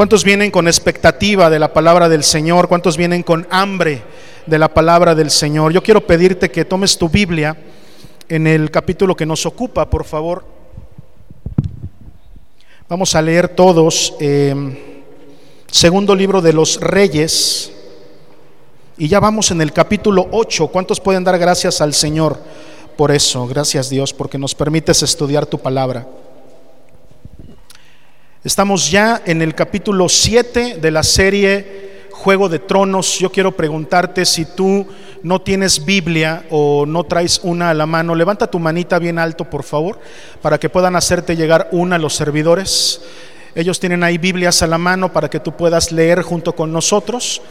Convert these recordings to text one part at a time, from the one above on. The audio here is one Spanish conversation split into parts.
¿Cuántos vienen con expectativa de la palabra del Señor? ¿Cuántos vienen con hambre de la palabra del Señor? Yo quiero pedirte que tomes tu Biblia en el capítulo que nos ocupa, por favor. Vamos a leer todos segundo libro de los Reyes, y ya vamos en el capítulo 8. ¿Cuántos pueden dar gracias al Señor por eso? Gracias, Dios, porque nos permites estudiar tu palabra. Estamos ya en el capítulo 7 de la serie Juego de Tronos. Yo quiero preguntarte, si tú no tienes Biblia o no traes una a la mano, levanta tu manita bien alto, por favor, para que puedan hacerte llegar una a los servidores. Ellos tienen ahí Biblias a la mano para que tú puedas leer junto con nosotros.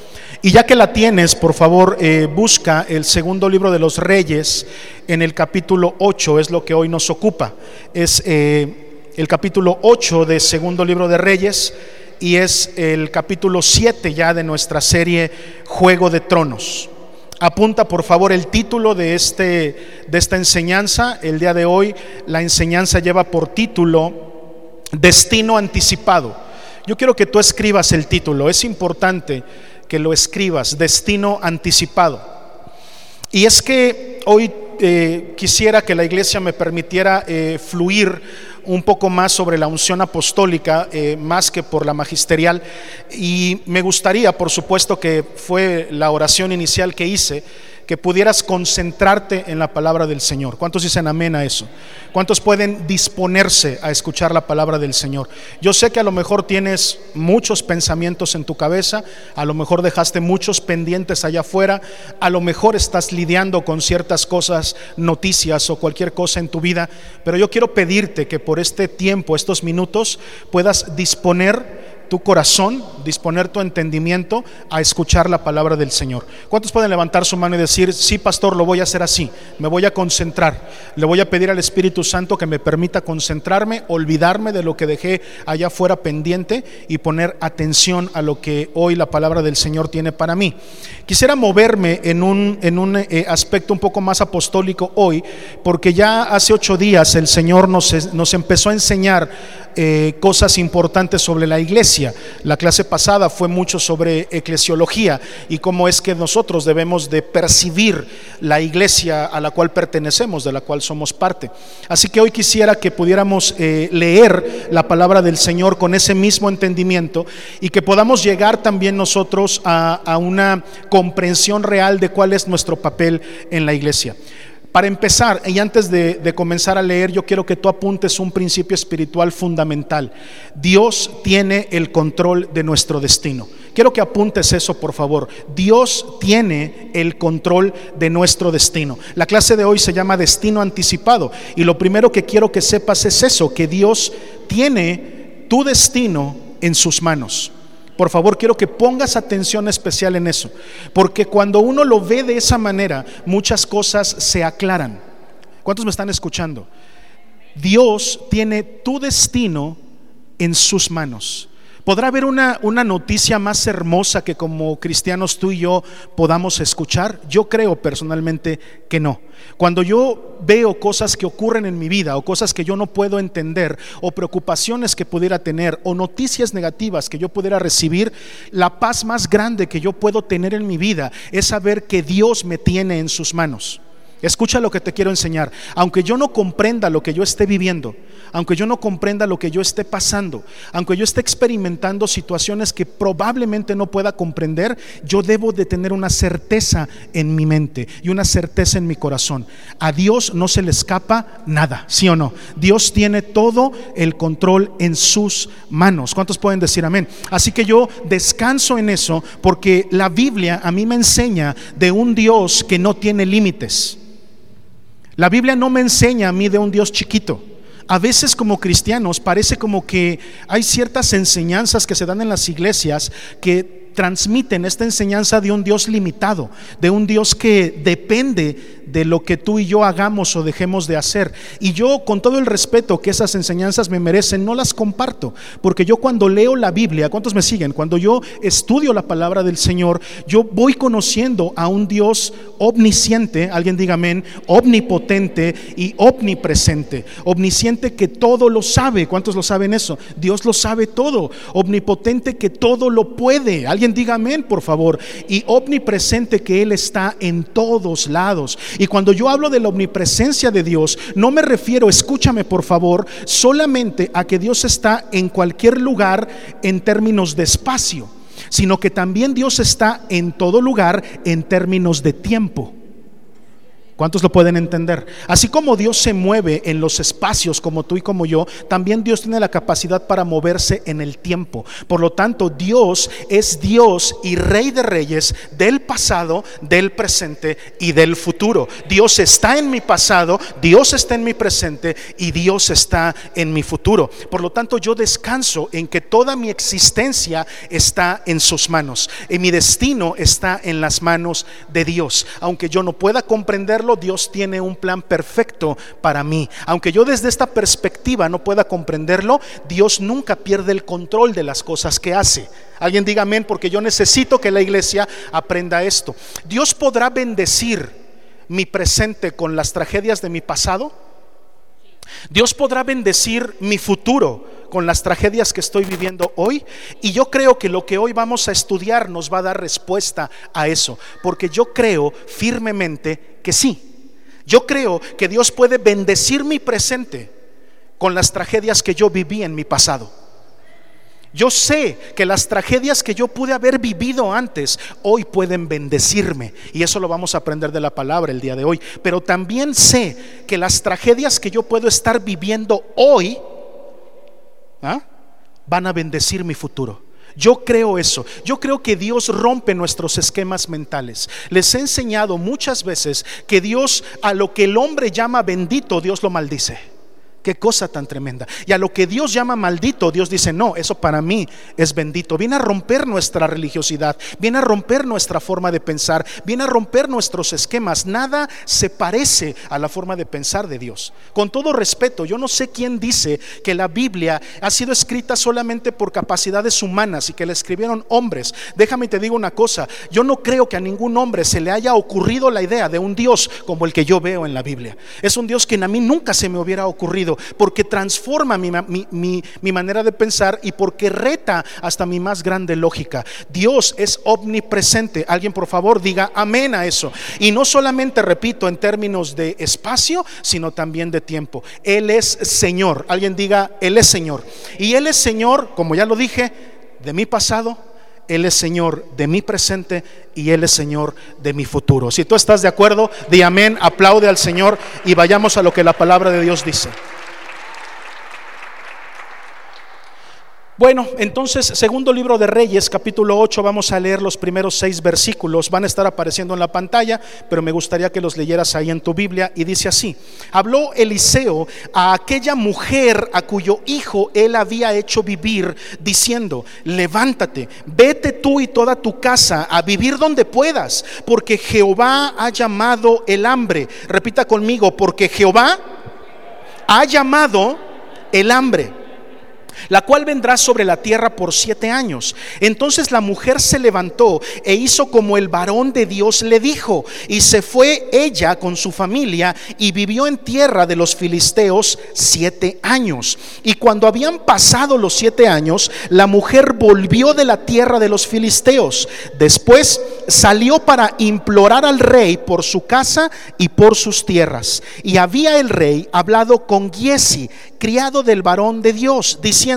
Y ya que la tienes, por favor, busca el segundo libro de los Reyes en el capítulo 8, es lo que hoy nos ocupa. Es el capítulo 8 de segundo libro de Reyes, y es el capítulo 7 ya de nuestra serie Juego de Tronos. Apunta, por favor, el título de esta enseñanza. El día de hoy la enseñanza lleva por título Destino Anticipado. Yo quiero que tú escribas el título, es importante que lo escribas, Destino Anticipado. Y es que hoy quisiera que la iglesia me permitiera fluir un poco más sobre la unción apostólica, más que por la magisterial, y me gustaría, por supuesto, que fue la oración inicial que hice, que pudieras concentrarte en la palabra del Señor. ¿Cuántos dicen amén a eso? ¿Cuántos pueden disponerse a escuchar la palabra del Señor? Yo sé que a lo mejor tienes muchos pensamientos en tu cabeza, a lo mejor dejaste muchos pendientes allá afuera, a lo mejor estás lidiando con ciertas cosas, noticias o cualquier cosa en tu vida, pero yo quiero pedirte que por este tiempo, estos minutos, puedas disponer tu corazón, disponer tu entendimiento a escuchar la palabra del Señor. ¿Cuántos pueden levantar su mano y decir: sí, pastor, lo voy a hacer así, me voy a concentrar, le voy a pedir al Espíritu Santo que me permita concentrarme, olvidarme de lo que dejé allá afuera pendiente y poner atención a lo que hoy la palabra del Señor tiene para mí? Quisiera moverme en un aspecto un poco más apostólico hoy, porque ya hace 8 días el Señor nos empezó a enseñar cosas importantes sobre la iglesia. La clase pasada fue mucho sobre eclesiología y cómo es que nosotros debemos de percibir la iglesia a la cual pertenecemos, de la cual somos parte. Así que hoy quisiera que pudiéramos leer la palabra del Señor con ese mismo entendimiento, y que podamos llegar también nosotros a una comprensión real de cuál es nuestro papel en la iglesia. Para empezar, y antes de comenzar a leer, yo quiero que tú apuntes un principio espiritual fundamental. Dios tiene el control de nuestro destino. Quiero que apuntes eso, por favor. Dios tiene el control de nuestro destino. La clase de hoy se llama Destino Anticipado, y lo primero que quiero que sepas es eso, que Dios tiene tu destino en sus manos. Por favor, quiero que pongas atención especial en eso, porque cuando uno lo ve de esa manera, muchas cosas se aclaran. ¿Cuántos me están escuchando? Dios tiene tu destino en sus manos. ¿Podrá haber una noticia más hermosa que como cristianos tú y yo podamos escuchar? Yo creo personalmente que no. Cuando yo veo cosas que ocurren en mi vida, o cosas que yo no puedo entender, o preocupaciones que pudiera tener, o noticias negativas que yo pudiera recibir, la paz más grande que yo puedo tener en mi vida es saber que Dios me tiene en sus manos. Escucha lo que te quiero enseñar. Aunque yo no comprenda lo que yo esté viviendo, aunque yo no comprenda lo que yo esté pasando, aunque yo esté experimentando situaciones que probablemente no pueda comprender, yo debo de tener una certeza en mi mente y una certeza en mi corazón. A Dios no se le escapa nada, ¿sí o no? Dios tiene todo el control en sus manos. ¿Cuántos pueden decir amén? Así que yo descanso en eso, porque la Biblia a mí me enseña de un Dios que no tiene límites. La Biblia no me enseña a mí de un Dios chiquito. A veces, como cristianos, parece como que hay ciertas enseñanzas que se dan en las iglesias que transmiten esta enseñanza de un Dios limitado, de un Dios que depende de lo que tú y yo hagamos o dejemos de hacer. Y yo, con todo el respeto que esas enseñanzas me merecen, no las comparto, porque yo cuando leo la Biblia, ¿cuántos me siguen? Cuando yo estudio la palabra del Señor, yo voy conociendo a un Dios omnisciente, alguien diga amén, omnipotente y omnipresente. Omnisciente, que todo lo sabe, ¿cuántos lo saben eso? Dios lo sabe todo. Omnipotente, que todo lo puede, alguien diga amén, por favor. Y omnipresente, que Él está en todos lados. Y cuando yo hablo de la omnipresencia de Dios, no me refiero, escúchame por favor, solamente a que Dios está en cualquier lugar en términos de espacio, sino que también Dios está en todo lugar en términos de tiempo. ¿Cuántos lo pueden entender? Así como Dios se mueve en los espacios como tú y como yo, también Dios tiene la capacidad para moverse en el tiempo. Por lo tanto, Dios es Dios y Rey de Reyes del pasado, del presente y del futuro. Dios está en mi pasado, Dios está en mi presente y Dios está en mi futuro. Por lo tanto, yo descanso en que toda mi existencia está en sus manos. Y mi destino está en las manos de Dios. Aunque yo no pueda comprenderlo, Dios tiene un plan perfecto para mí. Aunque yo desde esta perspectiva no pueda comprenderlo, Dios nunca pierde el control de las cosas que hace. Alguien diga amén, porque yo necesito que la iglesia aprenda esto. ¿Dios podrá bendecir mi presente con las tragedias de mi pasado? ¿Dios podrá bendecir mi futuro con las tragedias que estoy viviendo hoy? Y yo creo que lo que hoy vamos a estudiar nos va a dar respuesta a eso, porque yo creo firmemente que sí. Yo creo que Dios puede bendecir mi presente con las tragedias que yo viví en mi pasado. Yo sé que las tragedias que yo pude haber vivido antes, hoy pueden bendecirme, y eso lo vamos a aprender de la palabra el día de hoy. Pero también sé que las tragedias que yo puedo estar viviendo hoy van a bendecir mi futuro. Yo creo eso. Yo creo que Dios rompe nuestros esquemas mentales. Les he enseñado muchas veces que Dios, a lo que el hombre llama bendito, Dios lo maldice. Qué cosa tan tremenda. Y a lo que Dios llama maldito, Dios dice: no, eso para mí es bendito. Viene a romper nuestra religiosidad, viene a romper nuestra forma de pensar, viene a romper nuestros esquemas. Nada se parece a la forma de pensar de Dios. Con todo respeto, yo no sé quién dice que la Biblia ha sido escrita solamente por capacidades humanas y que la escribieron hombres. Déjame te digo una cosa: yo no creo que a ningún hombre se le haya ocurrido la idea de un Dios como el que yo veo en la Biblia. Es un Dios que a mí nunca se me hubiera ocurrido, porque transforma mi manera de pensar y porque reta hasta mi más grande lógica. Dios es omnipresente. Alguien por favor diga amén a eso. Y no solamente, repito, en términos de espacio, sino también de tiempo. Él es Señor. Alguien diga: Él es Señor. Y Él es Señor, como ya lo dije, de mi pasado. Él es Señor de mi presente y Él es Señor de mi futuro. Si tú estás de acuerdo, di amén, aplaude al Señor y vayamos a lo que la palabra de Dios dice. Bueno, entonces, segundo libro de Reyes, capítulo 8, vamos a leer los primeros 6 versículos. Van a estar apareciendo en la pantalla, pero me gustaría que los leyeras ahí en tu Biblia. Y dice así: habló Eliseo a aquella mujer a cuyo hijo él había hecho vivir, diciendo: levántate, vete tú y toda tu casa a vivir donde puedas, porque Jehová ha llamado el hambre. Repita conmigo: porque Jehová ha llamado el hambre, la cual vendrá sobre la tierra por 7 años. Entonces la mujer se levantó e hizo como el varón de Dios le dijo, y se fue ella con su familia y vivió en tierra de los filisteos 7 años. Y cuando habían pasado los 7 años, la mujer volvió de la tierra de los filisteos. Después salió para implorar al rey por su casa y por sus tierras. Y había el rey hablado con Giesi, criado del varón de Dios, diciéndole: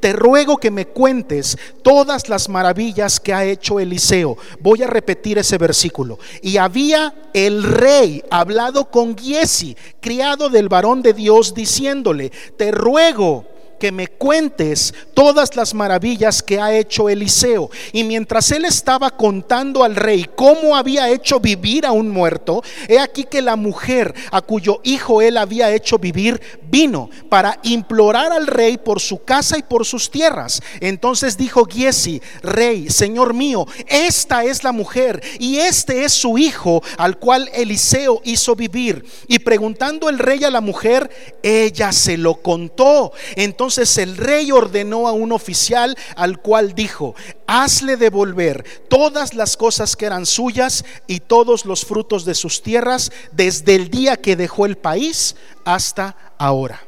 te ruego que me cuentes todas las maravillas que ha hecho Eliseo. Voy a repetir ese versículo. Y había el rey hablado con Giesi, criado del varón de Dios, diciéndole: te ruego que me cuentes todas las maravillas que ha hecho Eliseo. Y mientras él estaba contando al rey cómo había hecho vivir a un muerto, he aquí que la mujer a cuyo hijo él había hecho vivir vino para implorar al rey por su casa y por sus tierras. Entonces dijo Giesi: Rey, señor mío, esta es la mujer y este es su hijo al cual Eliseo hizo vivir. Y preguntando el rey a la mujer, ella se lo contó. Entonces el rey ordenó a un oficial, al cual dijo: hazle devolver todas las cosas que eran suyas y todos los frutos de sus tierras, desde el día que dejó el país hasta ahora.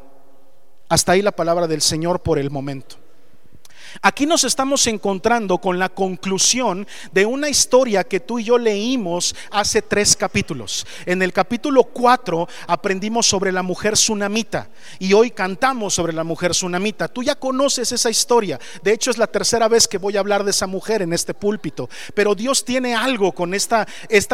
Hasta ahí la palabra del Señor por el momento. Aquí nos estamos encontrando con la conclusión de una historia que tú y yo leímos hace 3 capítulos. En el capítulo 4 aprendimos sobre la mujer sunamita y hoy cantamos sobre la mujer sunamita. Tú ya conoces esa historia. De hecho, es la 3ª vez que voy a hablar de esa mujer en este púlpito. Pero Dios tiene algo con esta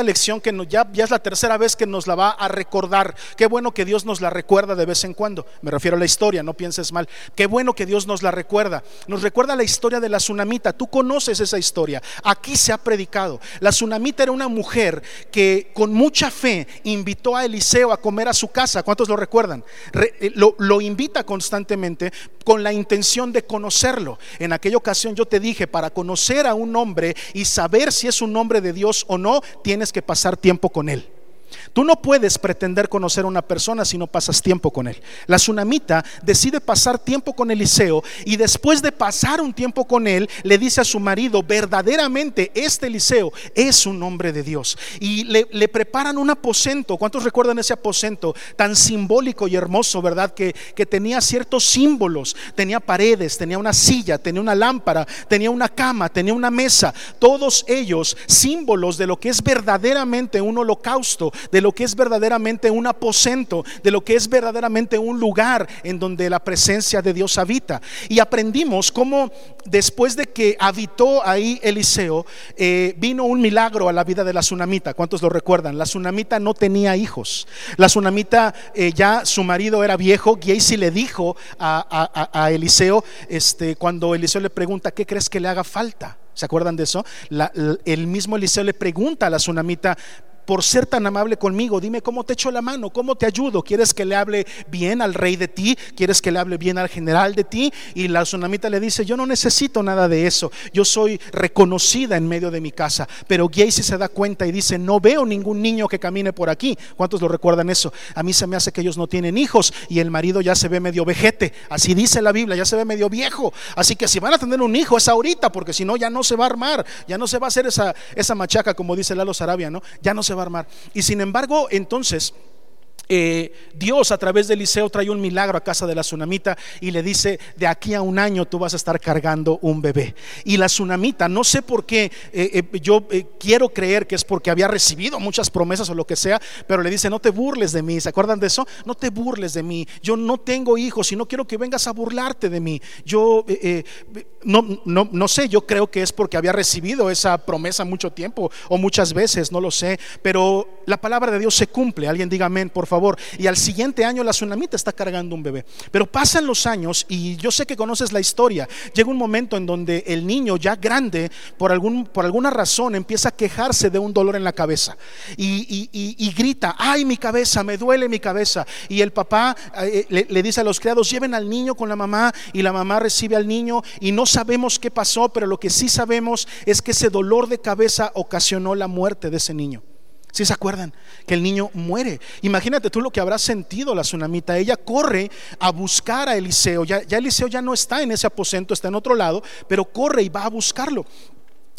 lección que ya es la 3ª vez que nos la va a recordar. Qué bueno que Dios nos la recuerda de vez en cuando. Me refiero a la historia, no pienses mal. Qué bueno que Dios nos la recuerda. Nos recuerda la historia de la sunamita. Tú conoces esa historia, aquí se ha predicado. La sunamita era una mujer que con mucha fe invitó a Eliseo a comer a su casa. ¿Cuántos lo recuerdan? Lo invita constantemente con la intención de conocerlo. En aquella ocasión yo te dije, para conocer a un hombre y saber si es un hombre de Dios o no, tienes que pasar tiempo con él. Tú no puedes pretender conocer a una persona si no pasas tiempo con él. La sunamita decide pasar tiempo con Eliseo, y después de pasar un tiempo con él, le dice a su marido: verdaderamente este Eliseo es un hombre de Dios. Y le preparan un aposento. ¿Cuántos recuerdan ese aposento tan simbólico y hermoso, verdad? Que tenía ciertos símbolos. Tenía paredes, tenía una silla, tenía una lámpara, tenía una cama, tenía una mesa. Todos ellos símbolos de lo que es verdaderamente un holocausto, de lo que es verdaderamente un aposento, de lo que es verdaderamente un lugar en donde la presencia de Dios habita. Y aprendimos cómo después de que habitó ahí Eliseo, vino un milagro a la vida de la sunamita. ¿Cuántos lo recuerdan? La sunamita no tenía hijos. La sunamita, ya su marido era viejo. Giesi le dijo a Eliseo, cuando Eliseo le pregunta: ¿qué crees que le haga falta? ¿Se acuerdan de eso? El mismo Eliseo le pregunta a la sunamita: por ser tan amable conmigo, dime cómo te echo la mano, cómo te ayudo. ¿Quieres que le hable bien al rey de ti? ¿Quieres que le hable bien al general de ti? Y la sunamita le dice: yo no necesito nada de eso, yo soy reconocida en medio de mi casa. Pero Giesi se da cuenta y dice: no veo ningún niño que camine por aquí. ¿Cuántos lo recuerdan eso? A mí se me hace que ellos no tienen hijos, y el marido ya se ve medio vejete, así dice la Biblia, ya se ve medio viejo, así que si van a tener un hijo es ahorita, porque si no ya no se va a armar, ya no se va a hacer esa machaca, como dice Lalo Sarabia, ¿no? Ya no se va a armar. Y sin embargo, entonces Dios, a través de Eliseo, trae un milagro a casa de la sunamita y le dice: de aquí a un año tú vas a estar cargando un bebé. Y la sunamita, no sé por qué, quiero creer que es porque había recibido muchas promesas o lo que sea, pero le dice: no te burles de mí. ¿Se acuerdan de eso? No te burles de mí, yo no tengo hijos y no quiero que vengas a burlarte de mí. Yo no sé, yo creo que es porque había recibido esa promesa mucho tiempo o muchas veces, no lo sé, pero la palabra de Dios se cumple. Alguien diga amén, por favor. Y al siguiente año la sunamita está cargando un bebé. Pero pasan los años, y yo sé que conoces la historia. Llega un momento en donde el niño, ya grande, por alguna razón empieza a quejarse de un dolor en la cabeza y grita: ay, mi cabeza, me duele mi cabeza. Y el papá le dice a los criados: lleven al niño con la mamá. Y la mamá recibe al niño, y no sabemos qué pasó, pero lo que sí sabemos es que ese dolor de cabeza ocasionó la muerte de ese niño. ¿Sí se acuerdan? Que el niño muere. Imagínate tú lo que habrá sentido la sunamita. Ella corre a buscar a Eliseo. Ya Eliseo ya no está en ese aposento, está en otro lado, pero corre y va a buscarlo.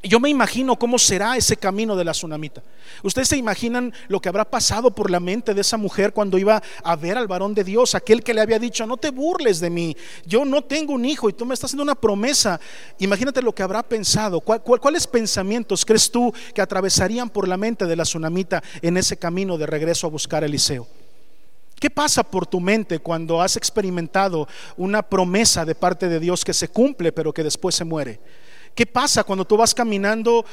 Yo me imagino cómo será ese camino de la sunamita. Ustedes se imaginan lo que habrá pasado por la mente de esa mujer cuando iba a ver al varón de Dios, aquel que le había dicho: no te burles de mí, yo no tengo un hijo y tú me estás haciendo una promesa. Imagínate lo que habrá pensado. ¿Cuáles pensamientos crees tú que atravesarían por la mente de la sunamita en ese camino de regreso a buscar a Eliseo? ¿Qué pasa por tu mente cuando has experimentado una promesa de parte de Dios que se cumple pero que después se muere? ¿Qué pasa cuando tú vas caminando,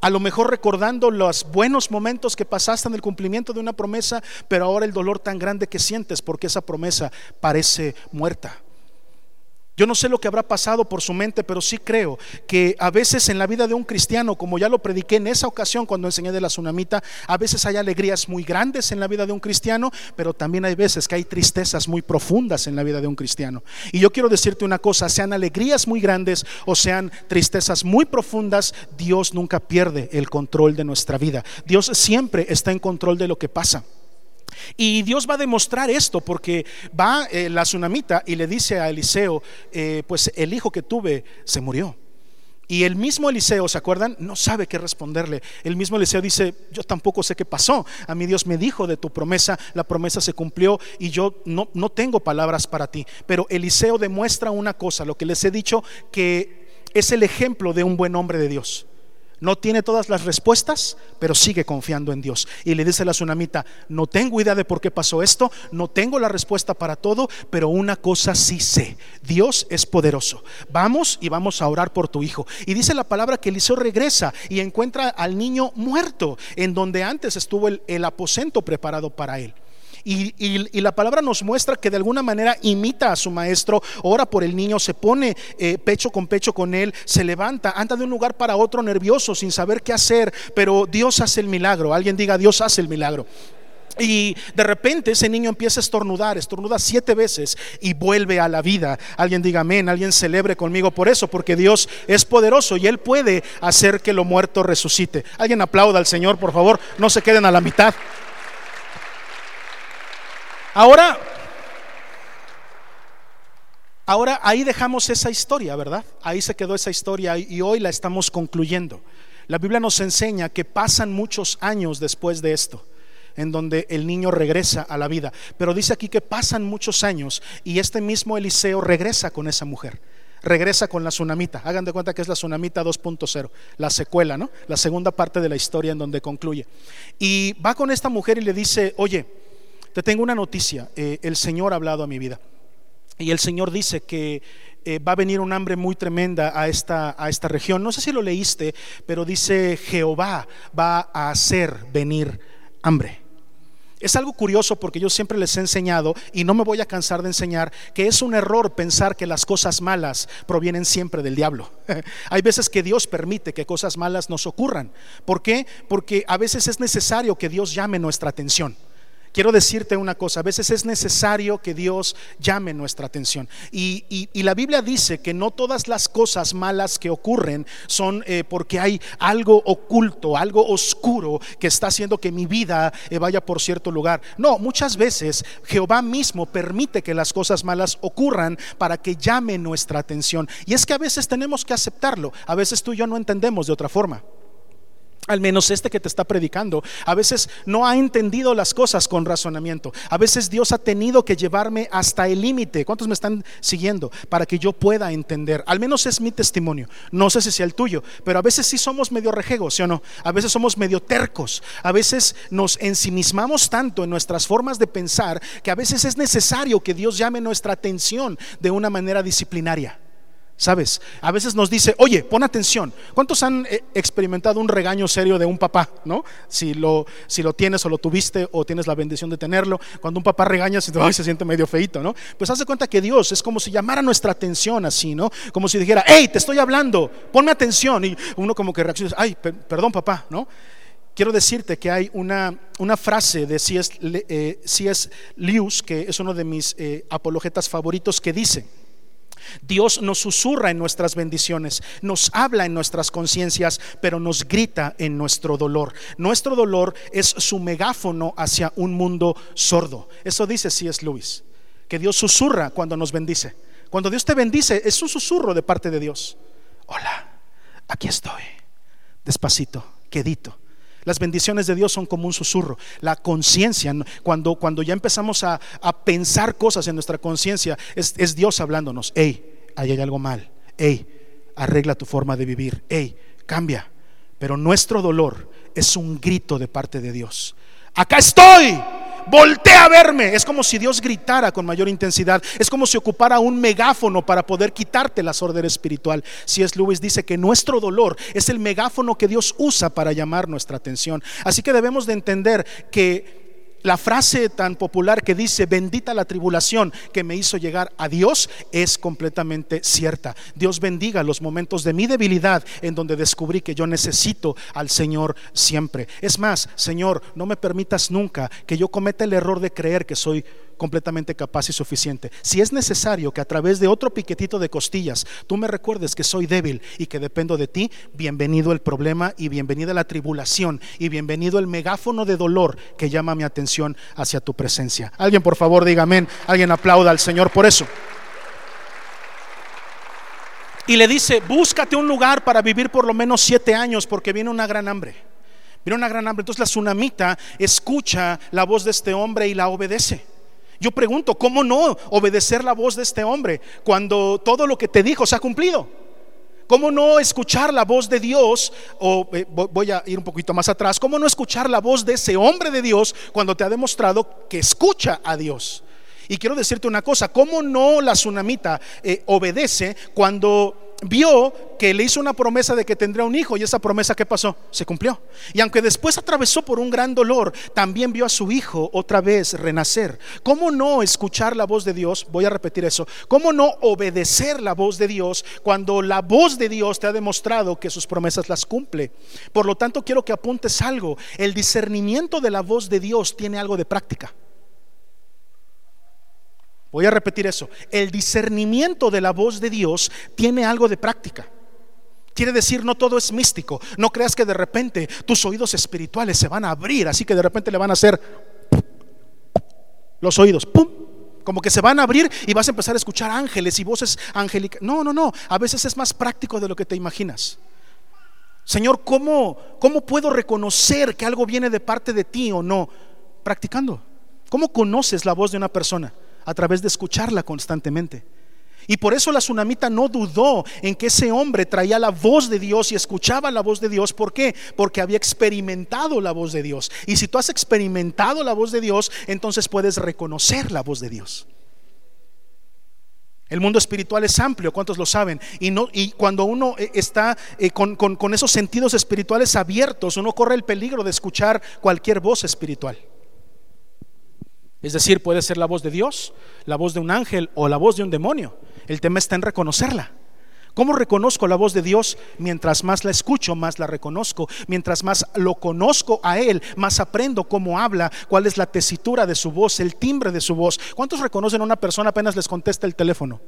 a lo mejor recordando los buenos momentos que pasaste en el cumplimiento de una promesa, pero ahora el dolor tan grande que sientes porque esa promesa parece muerta? Yo no sé lo que habrá pasado por su mente, pero sí creo que a veces en la vida de un cristiano, como ya lo prediqué en esa ocasión cuando enseñé de la tsunamita, a veces hay alegrías muy grandes en la vida de un cristiano, pero también hay veces que hay tristezas muy profundas en la vida de un cristiano. Y yo quiero decirte una cosa, sean alegrías muy grandes o sean tristezas muy profundas, Dios nunca pierde el control de nuestra vida. Dios siempre está en control de lo que pasa. Y Dios va a demostrar esto porque va la tsunamita y le dice a Eliseo, pues el hijo que tuve se murió. Y el mismo Eliseo, ¿se acuerdan? No sabe qué responderle. El mismo Eliseo dice, yo tampoco sé qué pasó. A mí Dios me dijo de tu promesa, la promesa se cumplió y yo no tengo palabras para ti. Pero Eliseo demuestra una cosa, lo que les he dicho, que es el ejemplo de un buen hombre de Dios. No tiene todas las respuestas, pero sigue confiando en Dios. Y le dice a la tsunamita, no tengo idea de por qué pasó esto, no tengo la respuesta para todo, pero una cosa sí sé, Dios es poderoso. Vamos y vamos a orar por tu hijo. Y dice la palabra que Eliseo regresa y encuentra al niño muerto, en donde antes estuvo el aposento preparado para él. Y la palabra nos muestra que de alguna manera imita a su maestro, ora por el niño, se pone pecho con él, se levanta, anda de un lugar para otro nervioso, sin saber qué hacer, pero Dios hace el milagro. Alguien diga, Dios hace el milagro. Y de repente ese niño empieza a estornudar, estornuda 7 veces y vuelve a la vida. Alguien diga amén, alguien celebre conmigo por eso, porque Dios es poderoso y Él puede hacer que lo muerto resucite. Alguien aplauda al Señor, por favor, no se queden a la mitad. Ahora ahí dejamos esa historia, ¿verdad? Ahí se quedó esa historia y hoy la estamos concluyendo. La Biblia nos enseña que pasan muchos años después de esto, en donde el niño regresa a la vida. Pero dice aquí que pasan muchos años y este mismo Eliseo regresa con esa mujer. Regresa con la tsunamita. Hagan de cuenta que es la tsunamita 2.0, la secuela, ¿no? La segunda parte de la historia en donde concluye. Y va con esta mujer y le dice, oye, te tengo una noticia, el Señor ha hablado a mi vida y el Señor dice que va a venir un hambre muy tremenda a esta región. No sé si lo leíste, pero dice Jehová va a hacer venir hambre. Es algo curioso porque yo siempre les he enseñado y no me voy a cansar de enseñar que es un error pensar que las cosas malas provienen siempre del diablo. Hay veces que Dios permite que cosas malas nos ocurran. ¿Por qué? Porque a veces es necesario que Dios llame nuestra atención. Quiero decirte una cosa, a veces es necesario que Dios llame nuestra atención y la Biblia dice que no todas las cosas malas que ocurren son porque hay algo oculto, algo oscuro que está haciendo que mi vida vaya por cierto lugar. No, muchas veces Jehová mismo permite que las cosas malas ocurran para que llame nuestra atención. Y es que a veces tenemos que aceptarlo, a veces tú y yo no entendemos de otra forma. Al menos este que te está predicando a veces no ha entendido las cosas con razonamiento. A veces Dios ha tenido que llevarme hasta el límite. ¿Cuántos me están siguiendo? Para que yo pueda entender. Al menos es mi testimonio. No sé si sea el tuyo, pero a veces sí somos medio rejegos, ¿sí o no? A veces somos medio tercos. A veces nos ensimismamos tanto en nuestras formas de pensar que a veces es necesario que Dios llame nuestra atención de una manera disciplinaria. ¿Sabes? A veces nos dice, oye, pon atención. ¿Cuántos han experimentado un regaño serio de un papá? ¿No? Si lo tienes o lo tuviste o tienes la bendición de tenerlo. Cuando un papá regaña se siente medio feito, ¿no? Pues haz de cuenta que Dios es como si llamara nuestra atención así, ¿no? Como si dijera, hey, te estoy hablando, ponme atención. Y uno como que reacciona, ay, perdón papá, ¿no? Quiero decirte que hay una frase de C.S. Lewis, que es uno de mis apologetas favoritos, que dice: Dios nos susurra en nuestras bendiciones, nos habla en nuestras conciencias, pero nos grita en nuestro dolor. Nuestro dolor es su megáfono hacia un mundo sordo. Eso dice C.S. Lewis, que Dios susurra cuando nos bendice. Cuando Dios te bendice, es un susurro de parte de Dios. Hola, aquí estoy, despacito, quedito. Las bendiciones de Dios son como un susurro. La conciencia, cuando ya empezamos a pensar cosas en nuestra conciencia, es Dios hablándonos. Hey, ahí hay algo mal. Hey, arregla tu forma de vivir. Hey, cambia. Pero nuestro dolor es un grito de parte de Dios. Acá estoy, voltea a verme. Es como si Dios gritara con mayor intensidad. Es como si ocupara un megáfono para poder quitarte la sordera espiritual. C.S. Lewis dice que nuestro dolor es el megáfono que Dios usa para llamar nuestra atención. Así que debemos de entender que La frase tan popular que dice: bendita la tribulación que me hizo llegar a Dios, es completamente cierta. Dios bendiga los momentos de mi debilidad en donde descubrí que yo necesito al Señor siempre. Es más, Señor, no me permitas nunca que yo cometa el error de creer que soy completamente capaz y suficiente. Si es necesario que a través de otro piquetito de costillas tú me recuerdes que soy débil y que dependo de ti, bienvenido el problema y bienvenida la tribulación y bienvenido el megáfono de dolor que llama mi atención hacia tu presencia. Alguien por favor diga amén, alguien aplauda al Señor por eso. Y le dice: búscate un lugar para vivir por lo menos 7 años, porque viene una gran hambre. Entonces la tsunamita escucha la voz de este hombre y la obedece. Yo pregunto, ¿cómo no obedecer la voz de este hombre cuando todo lo que te dijo se ha cumplido? ¿Cómo no escuchar la voz de Dios? O voy a ir un poquito más atrás. ¿Cómo no escuchar la voz de ese hombre de Dios cuando te ha demostrado que escucha a Dios? Y quiero decirte una cosa: ¿cómo no la tsunamita obedece cuando vio que le hizo una promesa de que tendría un hijo, y esa promesa, ¿qué pasó? Se cumplió. Y aunque después atravesó por un gran dolor, también vio a su hijo otra vez renacer. ¿Cómo no escuchar la voz de Dios? Voy a repetir eso. ¿Cómo no obedecer la voz de Dios cuando la voz de Dios te ha demostrado que sus promesas las cumple? Por lo tanto, quiero que apuntes algo: el discernimiento de la voz de Dios tiene algo de práctica. Voy a repetir eso: el discernimiento de la voz de Dios tiene algo de práctica. Quiere decir, no todo es místico. No creas que de repente tus oídos espirituales se van a abrir, así que de repente le van a hacer los oídos, pum, como que se van a abrir y vas a empezar a escuchar ángeles y voces angélicas. No, a veces es más práctico de lo que te imaginas. Señor, ¿cómo puedo reconocer que algo viene de parte de ti o no? Practicando. ¿Cómo conoces la voz de una persona? A través de escucharla constantemente. Y por eso la tsunamita no dudó en que ese hombre traía la voz de Dios y escuchaba la voz de Dios. ¿Por qué? Porque había experimentado la voz de Dios. Y si tú has experimentado la voz de Dios, entonces puedes reconocer la voz de Dios. El mundo espiritual es amplio, ¿cuántos lo saben? Y cuando uno está con esos sentidos espirituales abiertos, uno corre el peligro de escuchar cualquier voz espiritual. Es decir, puede ser la voz de Dios, la voz de un ángel o la voz de un demonio. El tema está en reconocerla. ¿Cómo reconozco la voz de Dios? Mientras más la escucho, más la reconozco. Mientras más lo conozco a Él, más aprendo cómo habla, cuál es la tesitura de su voz, el timbre de su voz. ¿Cuántos reconocen a una persona apenas les contesta el teléfono?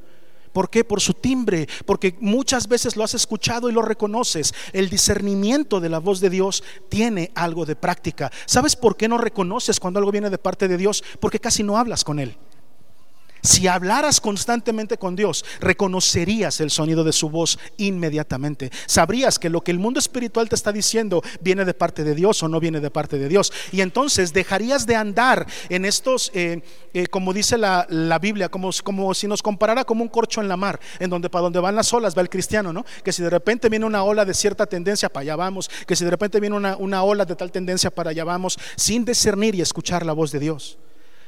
¿Por qué? Por su timbre, porque muchas veces lo has escuchado y lo reconoces. El discernimiento de la voz de Dios tiene algo de práctica. ¿Sabes por qué no reconoces cuando algo viene de parte de Dios? Porque casi no hablas con Él. Si hablaras constantemente con Dios, reconocerías el sonido de su voz inmediatamente. Sabrías que lo que el mundo espiritual te está diciendo viene de parte de Dios o no viene de parte de Dios. Y entonces dejarías de andar en estos, como dice la Biblia, como si nos comparara como un corcho en la mar, en donde para donde van las olas va el cristiano, ¿no? Que si de repente viene una ola de cierta tendencia, para allá vamos. Que si de repente viene una ola de tal tendencia, para allá vamos, sin discernir y escuchar la voz de Dios.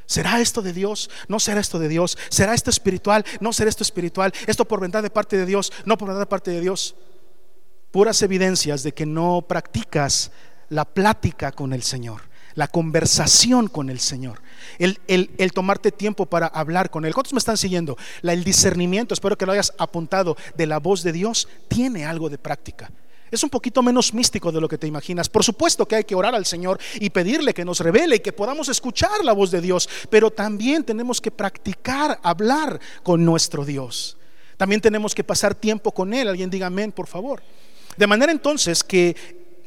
¿Será esto de Dios? ¿No será esto de Dios? ¿Será esto espiritual? ¿No será esto espiritual? ¿Esto por verdad de parte de Dios? ¿No por verdad de parte de Dios? Puras evidencias de que no practicas la plática con el Señor, la conversación con el Señor, el tomarte tiempo para hablar con Él. ¿Cuántos me están siguiendo? El discernimiento, espero que lo hayas apuntado, de la voz de Dios tiene algo de práctica. Es un poquito menos místico de lo que te imaginas. Por supuesto que hay que orar al Señor y pedirle que nos revele y que podamos escuchar la voz de Dios, pero también tenemos que practicar hablar con nuestro Dios. También tenemos que pasar tiempo con Él. Alguien diga amén, por favor. De manera entonces que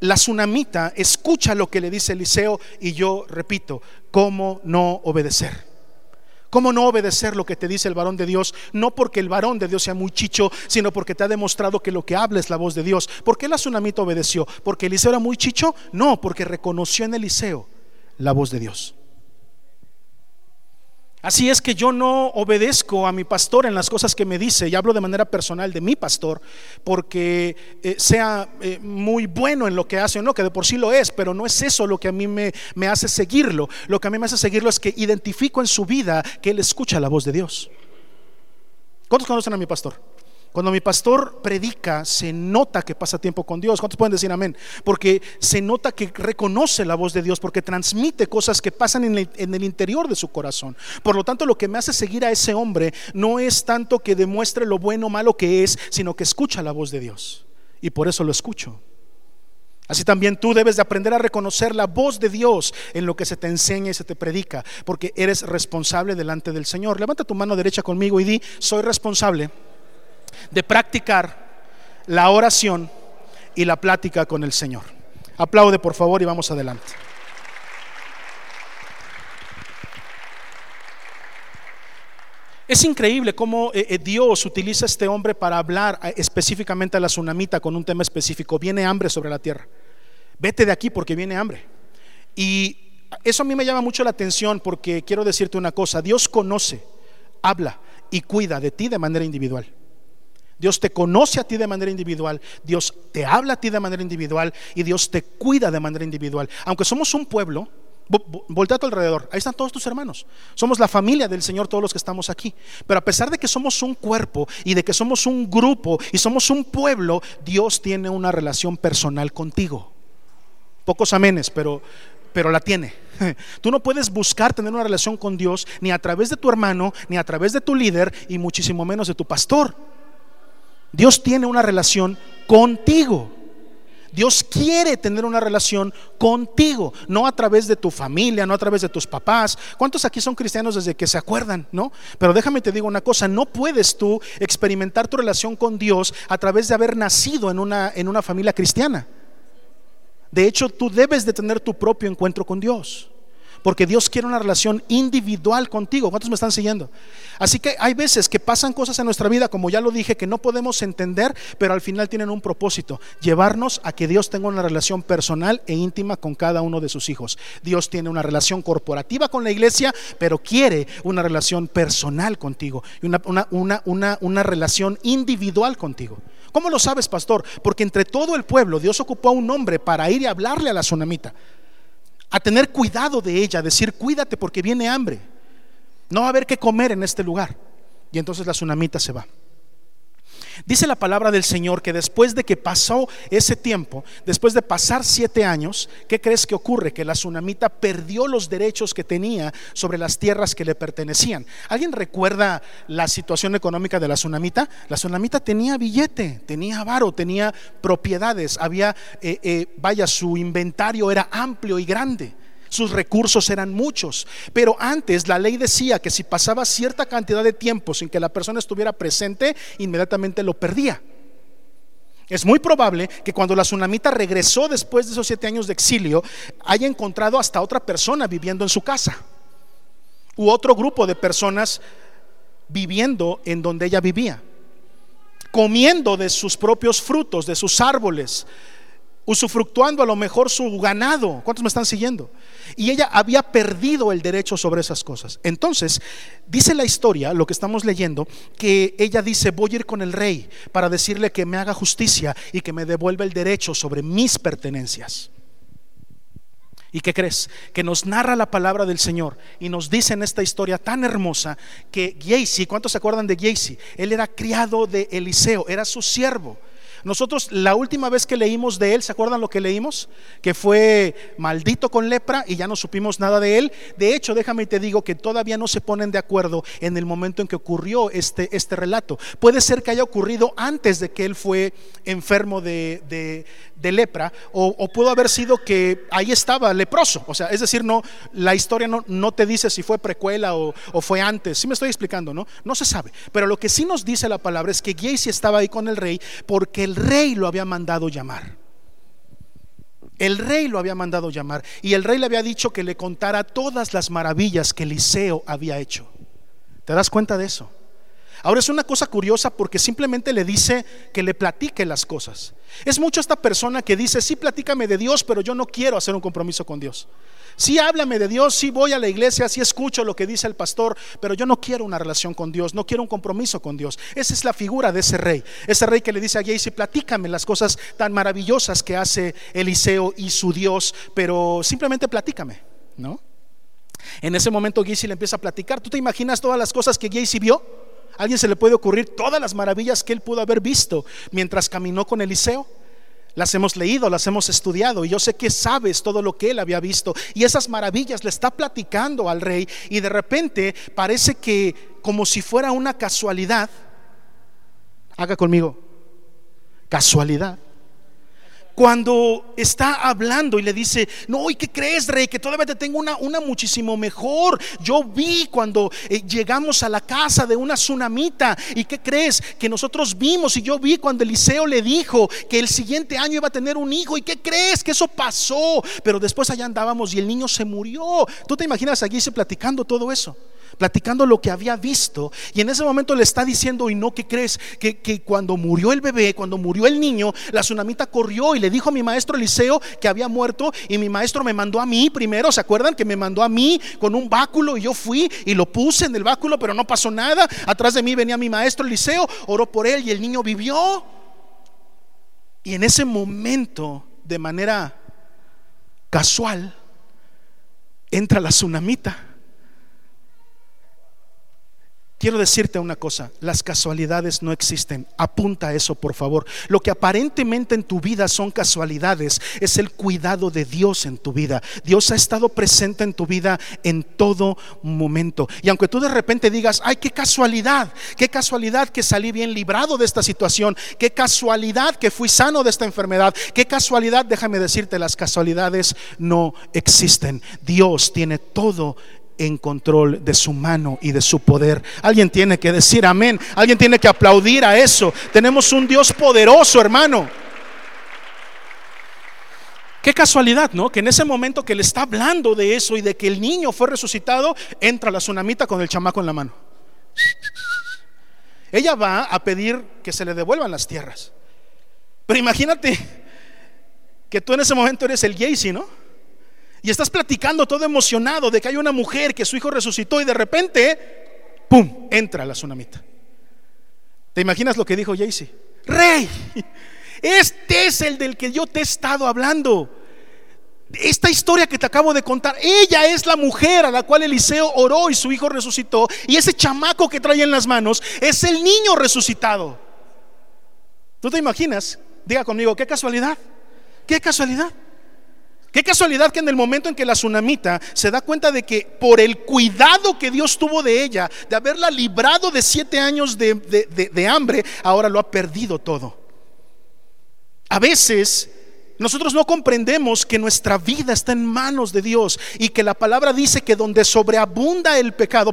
la tsunamita escucha lo que le dice Eliseo, y yo repito: ¿cómo no obedecer? ¿Cómo no obedecer lo que te dice el varón de Dios? No porque el varón de Dios sea muy chicho, sino porque te ha demostrado que lo que habla es la voz de Dios. ¿Por qué la tsunamita obedeció? ¿Porque Eliseo era muy chicho? No, porque reconoció en Eliseo la voz de Dios. Así es que yo no obedezco a mi pastor en las cosas que me dice, y hablo de manera personal de mi pastor, porque sea muy bueno en lo que hace o no, que de por sí lo es, pero no es eso lo que a mí me hace seguirlo. Lo que a mí me hace seguirlo es que identifico en su vida que él escucha la voz de Dios. ¿Cuántos conocen a mi pastor? Cuando mi pastor predica, se nota que pasa tiempo con Dios. ¿Cuántos pueden decir amén? Porque se nota que reconoce la voz de Dios, porque transmite cosas que pasan en el interior de su corazón. Por lo tanto, lo que me hace seguir a ese hombre no es tanto que demuestre lo bueno o malo que es, sino que escucha la voz de Dios, y por eso lo escucho. Así también tú debes de aprender a reconocer la voz de Dios en lo que se te enseña y se te predica, porque eres responsable delante del Señor. Levanta tu mano derecha conmigo y di: soy responsable de practicar la oración y la plática con el Señor. Aplaude por favor y vamos adelante. Es increíble cómo Dios utiliza a este hombre para hablar específicamente a la tsunamita con un tema específico. Viene hambre sobre la tierra. Vete de aquí porque viene hambre. Y eso a mí me llama mucho la atención, porque quiero decirte una cosa: Dios conoce, habla y cuida de ti de manera individual. Dios te conoce a ti de manera individual, Dios te habla a ti de manera individual y Dios te cuida de manera individual. Aunque somos un pueblo, voltea a tu alrededor, ahí están todos tus hermanos. Somos la familia del Señor todos los que estamos aquí. Pero a pesar de que somos un cuerpo y de que somos un grupo y somos un pueblo, Dios tiene una relación personal contigo. Pocos amenes, pero la tiene. Tú no puedes buscar tener una relación con Dios ni a través de tu hermano, ni a través de tu líder, y muchísimo menos de tu pastor. Dios tiene una relación contigo. Dios quiere tener una relación contigo, no a través de tu familia, no a través de tus papás. ¿Cuántos aquí son cristianos desde que se acuerdan, no? Pero déjame te digo una cosa: no puedes tú experimentar tu relación con Dios a través de haber nacido en una familia cristiana. De hecho, tú debes de tener tu propio encuentro con Dios, porque Dios quiere una relación individual contigo. ¿Cuántos me están siguiendo? Así que hay veces que pasan cosas en nuestra vida, como ya lo dije, que no podemos entender, pero al final tienen un propósito: llevarnos a que Dios tenga una relación personal e íntima con cada uno de sus hijos. Dios tiene una relación corporativa con la iglesia, pero quiere una relación personal contigo, una relación individual contigo. ¿Cómo lo sabes, pastor? Porque entre todo el pueblo Dios ocupó a un hombre para ir y hablarle a la tsunamita, a tener cuidado de ella, decir: cuídate porque viene hambre, no va a haber que comer en este lugar. Y entonces la tsunamita se va. Dice la palabra del Señor que después de que pasó ese tiempo, después de pasar 7 años, ¿qué crees que ocurre? Que la tsunamita perdió los derechos que tenía sobre las tierras que le pertenecían. ¿Alguien recuerda la situación económica de la tsunamita? La tsunamita tenía billete, tenía avaro, tenía propiedades, había, su inventario era amplio y grande. Sus recursos eran muchos, pero antes la ley decía que si pasaba cierta cantidad de tiempo sin que la persona estuviera presente, inmediatamente lo perdía. Es muy probable que cuando la tsunamita regresó después de esos 7 años de exilio, haya encontrado hasta otra persona viviendo en su casa, u otro grupo de personas viviendo en donde ella vivía, comiendo de sus propios frutos, de sus árboles, usufructuando a lo mejor su ganado. ¿Cuántos me están siguiendo? Y ella había perdido el derecho sobre esas cosas. Entonces dice la historia, lo que estamos leyendo, que ella dice: voy a ir con el rey para decirle que me haga justicia y que me devuelva el derecho sobre mis pertenencias. ¿Y qué crees? Que nos narra la palabra del Señor y nos dice en esta historia tan hermosa que Giesi, ¿cuántos se acuerdan de Giesi? Él era criado de Eliseo, era su siervo. Nosotros la última vez que leímos de él, ¿se acuerdan lo que leímos? Que fue maldito con lepra y ya no supimos nada de él. De hecho, déjame te digo que todavía no se ponen de acuerdo en el momento en que ocurrió este relato. Puede ser que haya ocurrido antes de que él fue enfermo de lepra, o pudo haber sido que ahí estaba leproso. O sea, es decir, no, la historia no te dice si fue precuela o fue antes. Sí me estoy explicando, ¿no? No se sabe. Pero lo que sí nos dice la palabra es que Giesi estaba ahí con el rey porque el rey lo había mandado llamar. El rey lo había mandado llamar y el rey le había dicho que le contara todas las maravillas que Eliseo había hecho. ¿Te das cuenta de eso? Ahora, es una cosa curiosa porque simplemente le dice que le platique las cosas. Es mucho esta persona que dice: sí, platícame de Dios, pero yo no quiero hacer un compromiso con Dios. Sí, háblame de Dios, sí voy a la iglesia, sí escucho lo que dice el pastor, pero yo no quiero una relación con Dios, no quiero un compromiso con Dios. Esa es la figura de ese rey que le dice a Giesi: platícame las cosas tan maravillosas que hace Eliseo y su Dios, pero simplemente platícame, ¿no? En ese momento Giesi le empieza a platicar. ¿Tú te imaginas todas las cosas que Giesi vio? ¿A alguien se le puede ocurrir todas las maravillas que él pudo haber visto mientras caminó con Eliseo? Las hemos leído, las hemos estudiado, y yo sé que sabes todo lo que él había visto, y esas maravillas le está platicando al rey, y de repente parece que como si fuera una casualidad, haga conmigo casualidad, cuando está hablando y le dice: no, ¿y qué crees, rey? Que todavía te tengo una muchísimo mejor. Yo vi cuando llegamos a la casa de una tsunamita. ¿Y qué crees? Que nosotros vimos, y yo vi cuando Eliseo le dijo que el siguiente año iba a tener un hijo. ¿Y qué crees? Que eso pasó. Pero después allá andábamos y el niño se murió. ¿Tú te imaginas a Giesi platicando todo eso? Platicando lo que había visto, y en ese momento le está diciendo: y no, ¿qué crees? Que cuando murió el bebé, cuando murió el niño, la tsunamita corrió y le dijo a mi maestro Eliseo que había muerto, y mi maestro me mandó a mí primero. ¿Se acuerdan que me mandó a mí con un báculo? Y yo fui y lo puse en el báculo, pero no pasó nada. Atrás de mí venía mi maestro Eliseo, oró por él y el niño vivió. Y en ese momento, de manera casual, entra la tsunamita. Quiero decirte una cosa: las casualidades no existen. Apunta eso, por favor. Lo que aparentemente en tu vida son casualidades es el cuidado de Dios en tu vida. Dios ha estado presente en tu vida en todo momento. Y aunque tú de repente digas: ay, qué casualidad que salí bien librado de esta situación, qué casualidad que fui sano de esta enfermedad, qué casualidad, déjame decirte, las casualidades no existen. Dios tiene todo en control de su mano y de su poder. Alguien tiene que decir amén. Alguien tiene que aplaudir a eso. Tenemos un Dios poderoso, hermano. Qué casualidad, ¿no? Que en ese momento que le está hablando de eso y de que el niño fue resucitado, entra la tsunamita con el chamaco en la mano. Ella va a pedir que se le devuelvan las tierras. Pero imagínate que tú en ese momento eres el Giesi, ¿no? Y estás platicando todo emocionado de que hay una mujer que su hijo resucitó, y de repente, ¡pum!, entra la tsunamita. ¿Te imaginas lo que dijo Giesi? Rey, este es el del que yo te he estado hablando. Esta historia que te acabo de contar, ella es la mujer a la cual Eliseo oró y su hijo resucitó. Y ese chamaco que trae en las manos es el niño resucitado. ¿Tú te imaginas? Diga conmigo, ¿qué casualidad? ¿Qué casualidad? Qué casualidad que en el momento en que la tsunamita se da cuenta de que por el cuidado que Dios tuvo de ella, de haberla librado de 7 años de hambre, ahora lo ha perdido todo. A veces nosotros no comprendemos que nuestra vida está en manos de Dios, y que la palabra dice que donde abunda el pecado,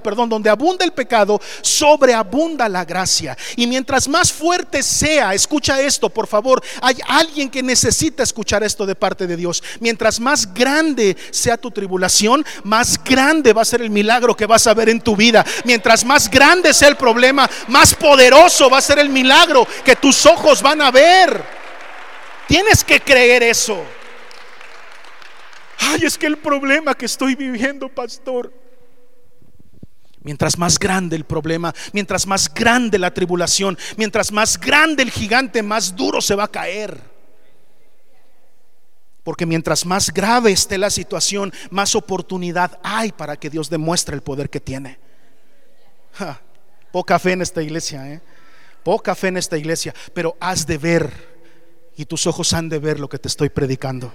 sobreabunda la gracia. Y mientras más fuerte sea, escucha esto, por favor, hay alguien que necesita escuchar esto de parte de Dios: mientras más grande sea tu tribulación, más grande va a ser el milagro que vas a ver en tu vida. Mientras más grande sea el problema, más poderoso va a ser el milagro que tus ojos van a ver. Tienes que creer eso. Ay, es que el problema que estoy viviendo, pastor. Mientras más grande el problema, mientras más grande la tribulación, mientras más grande el gigante, más duro se va a caer. Porque mientras más grave esté la situación, más oportunidad hay para que Dios demuestre el poder que tiene. Ja, poca fe en esta iglesia, poca fe en esta iglesia. Pero has de ver, y tus ojos han de ver lo que te estoy predicando.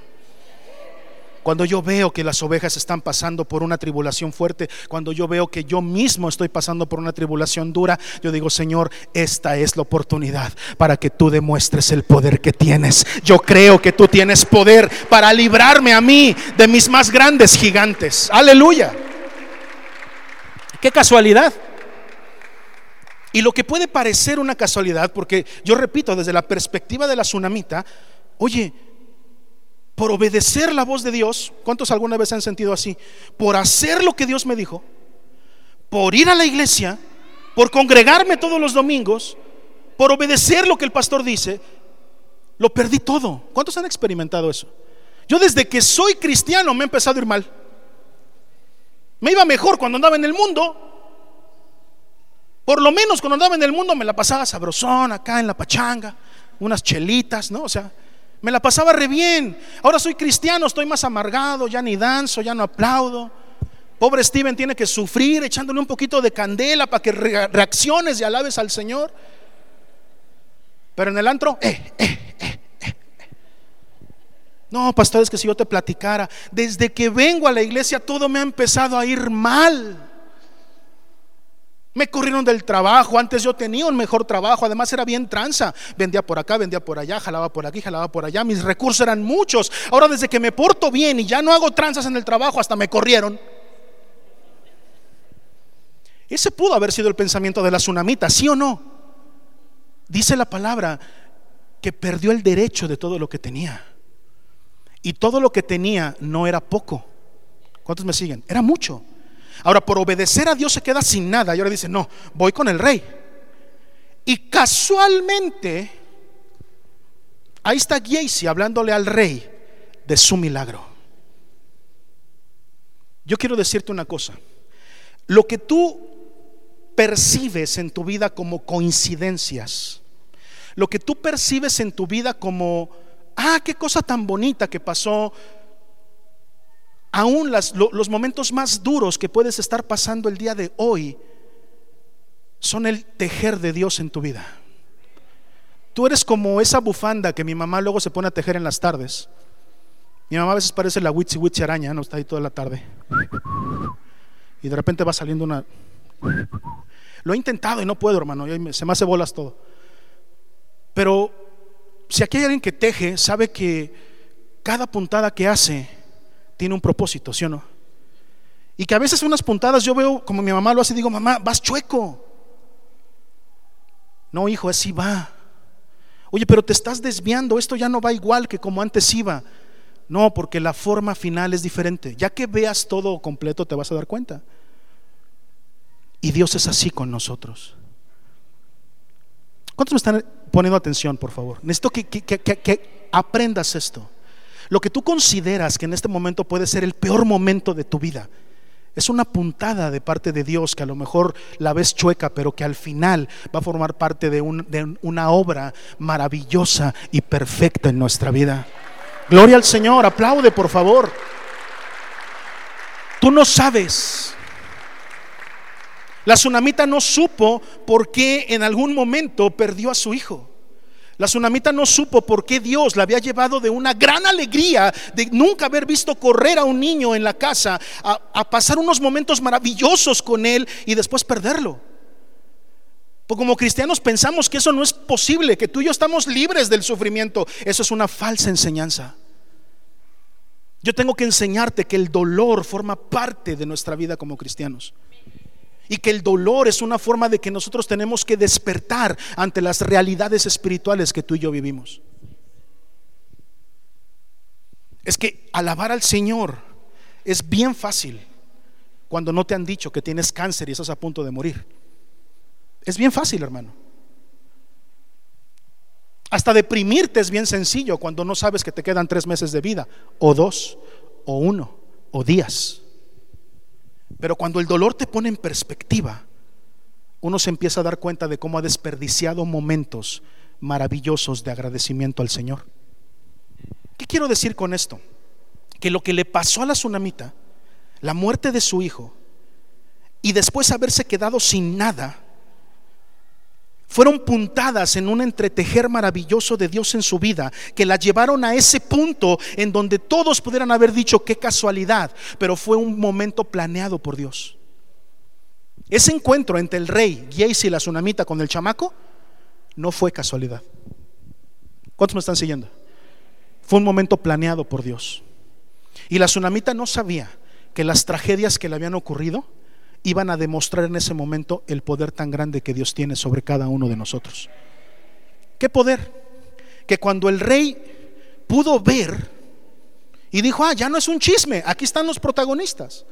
Cuando yo veo que las ovejas están pasando por una tribulación fuerte, cuando yo veo que yo mismo estoy pasando por una tribulación dura, yo digo: Señor, esta es la oportunidad para que tú demuestres el poder que tienes. Yo creo que tú tienes poder para librarme a mí de mis más grandes gigantes. Aleluya. Qué casualidad. Y lo que puede parecer una casualidad, porque yo repito, desde la perspectiva de la tsunamita, oye, por obedecer la voz de Dios, ¿cuántos alguna vez han sentido así? Por hacer lo que Dios me dijo, por ir a la iglesia, por congregarme todos los domingos, por obedecer lo que el pastor dice, lo perdí todo. ¿Cuántos han experimentado eso? Yo desde que soy cristiano me he empezado a ir mal. Me iba mejor cuando andaba en el mundo. Por lo menos cuando andaba en el mundo me la pasaba sabrosón, acá en la pachanga, unas chelitas, ¿no? O sea, me la pasaba re bien. Ahora soy cristiano, estoy más amargado, ya ni danzo, ya no aplaudo, Pobre Steven tiene que sufrir echándole un poquito de candela para que reacciones y alabes al Señor. Pero en el antro, no, pastor, es que si yo te platicara, desde que vengo a la iglesia todo me ha empezado a ir mal. Me corrieron del trabajo, antes yo tenía un mejor trabajo, además era bien tranza, vendía por acá, vendía por allá, jalaba por aquí, jalaba por allá, mis recursos eran muchos. Ahora desde que me porto bien y ya no hago tranzas en el trabajo, hasta me corrieron. Ese pudo haber sido el pensamiento de la tsunamita, ¿sí o no? Dice la palabra que perdió el derecho de todo lo que tenía. Y todo lo que tenía no era poco. ¿Cuántos me siguen? Era mucho. Ahora, por obedecer a Dios se queda sin nada. Y ahora dice, no, voy con el rey. Y casualmente, ahí está Giesi hablándole al rey de su milagro. Yo quiero decirte una cosa. Lo que tú percibes en tu vida como coincidencias, lo que tú percibes en tu vida como, ah, qué cosa tan bonita que pasó, aún los momentos más duros que puedes estar pasando el día de hoy son el tejer de Dios en tu vida. Tú eres como esa bufanda que mi mamá luego se pone a tejer en las tardes. Mi mamá a veces parece la witchy witchy araña, no está ahí toda la tarde. Y de repente va saliendo una. Lo he intentado y no puedo, hermano, se me hace bolas todo. Pero si aquí hay alguien que teje, sabe que cada puntada que hace tiene un propósito, ¿sí o no? Y que a veces unas puntadas yo veo como mi mamá lo hace y digo, mamá, vas chueco. No, hijo, así va. Oye, pero te estás desviando, esto ya no va igual que como antes iba. No, porque la forma final es diferente. Ya que veas todo completo te vas a dar cuenta. Y Dios es así con nosotros. ¿Cuántos me están poniendo atención, por favor? Necesito que aprendas esto. Lo que tú consideras que en este momento puede ser el peor momento de tu vida es una puntada de parte de Dios, que a lo mejor la ves chueca, pero que al final va a formar parte de una obra maravillosa y perfecta en nuestra vida. Gloria al Señor, aplaude por favor. Tú no sabes. La tsunamita no supo por qué en algún momento perdió a su hijo. La tsunamita no supo por qué Dios la había llevado de una gran alegría de nunca haber visto correr a un niño en la casa a pasar unos momentos maravillosos con él y después perderlo. Porque como cristianos pensamos que eso no es posible, que tú y yo estamos libres del sufrimiento. Eso es una falsa enseñanza. Yo tengo que enseñarte que el dolor forma parte de nuestra vida como cristianos. Y que el dolor es una forma de que nosotros tenemos que despertar ante las realidades espirituales que tú y yo vivimos. Es que alabar al Señor es bien fácil cuando no te han dicho que tienes cáncer y estás a punto de morir. Es bien fácil, hermano. Hasta deprimirte es bien sencillo cuando no sabes que te quedan 3 meses de vida, o 2, o 1, o días. Pero cuando el dolor te pone en perspectiva, uno se empieza a dar cuenta de cómo ha desperdiciado momentos maravillosos de agradecimiento al Señor. ¿Qué quiero decir con esto? Que lo que le pasó a la tsunamita, la muerte de su hijo, y después haberse quedado sin nada, fueron puntadas en un entretejer maravilloso de Dios en su vida, que la llevaron a ese punto en donde todos pudieran haber dicho qué casualidad, pero fue un momento planeado por Dios. Ese encuentro entre el rey Giesi y la tsunamita con el chamaco no fue casualidad. ¿Cuántos me están siguiendo? Fue un momento planeado por Dios. Y la tsunamita no sabía que las tragedias que le habían ocurrido iban a demostrar en ese momento el poder tan grande que Dios tiene sobre cada uno de nosotros. ¿Qué poder? Que cuando el rey pudo ver y dijo, ah, ya no es un chisme, aquí están los protagonistas.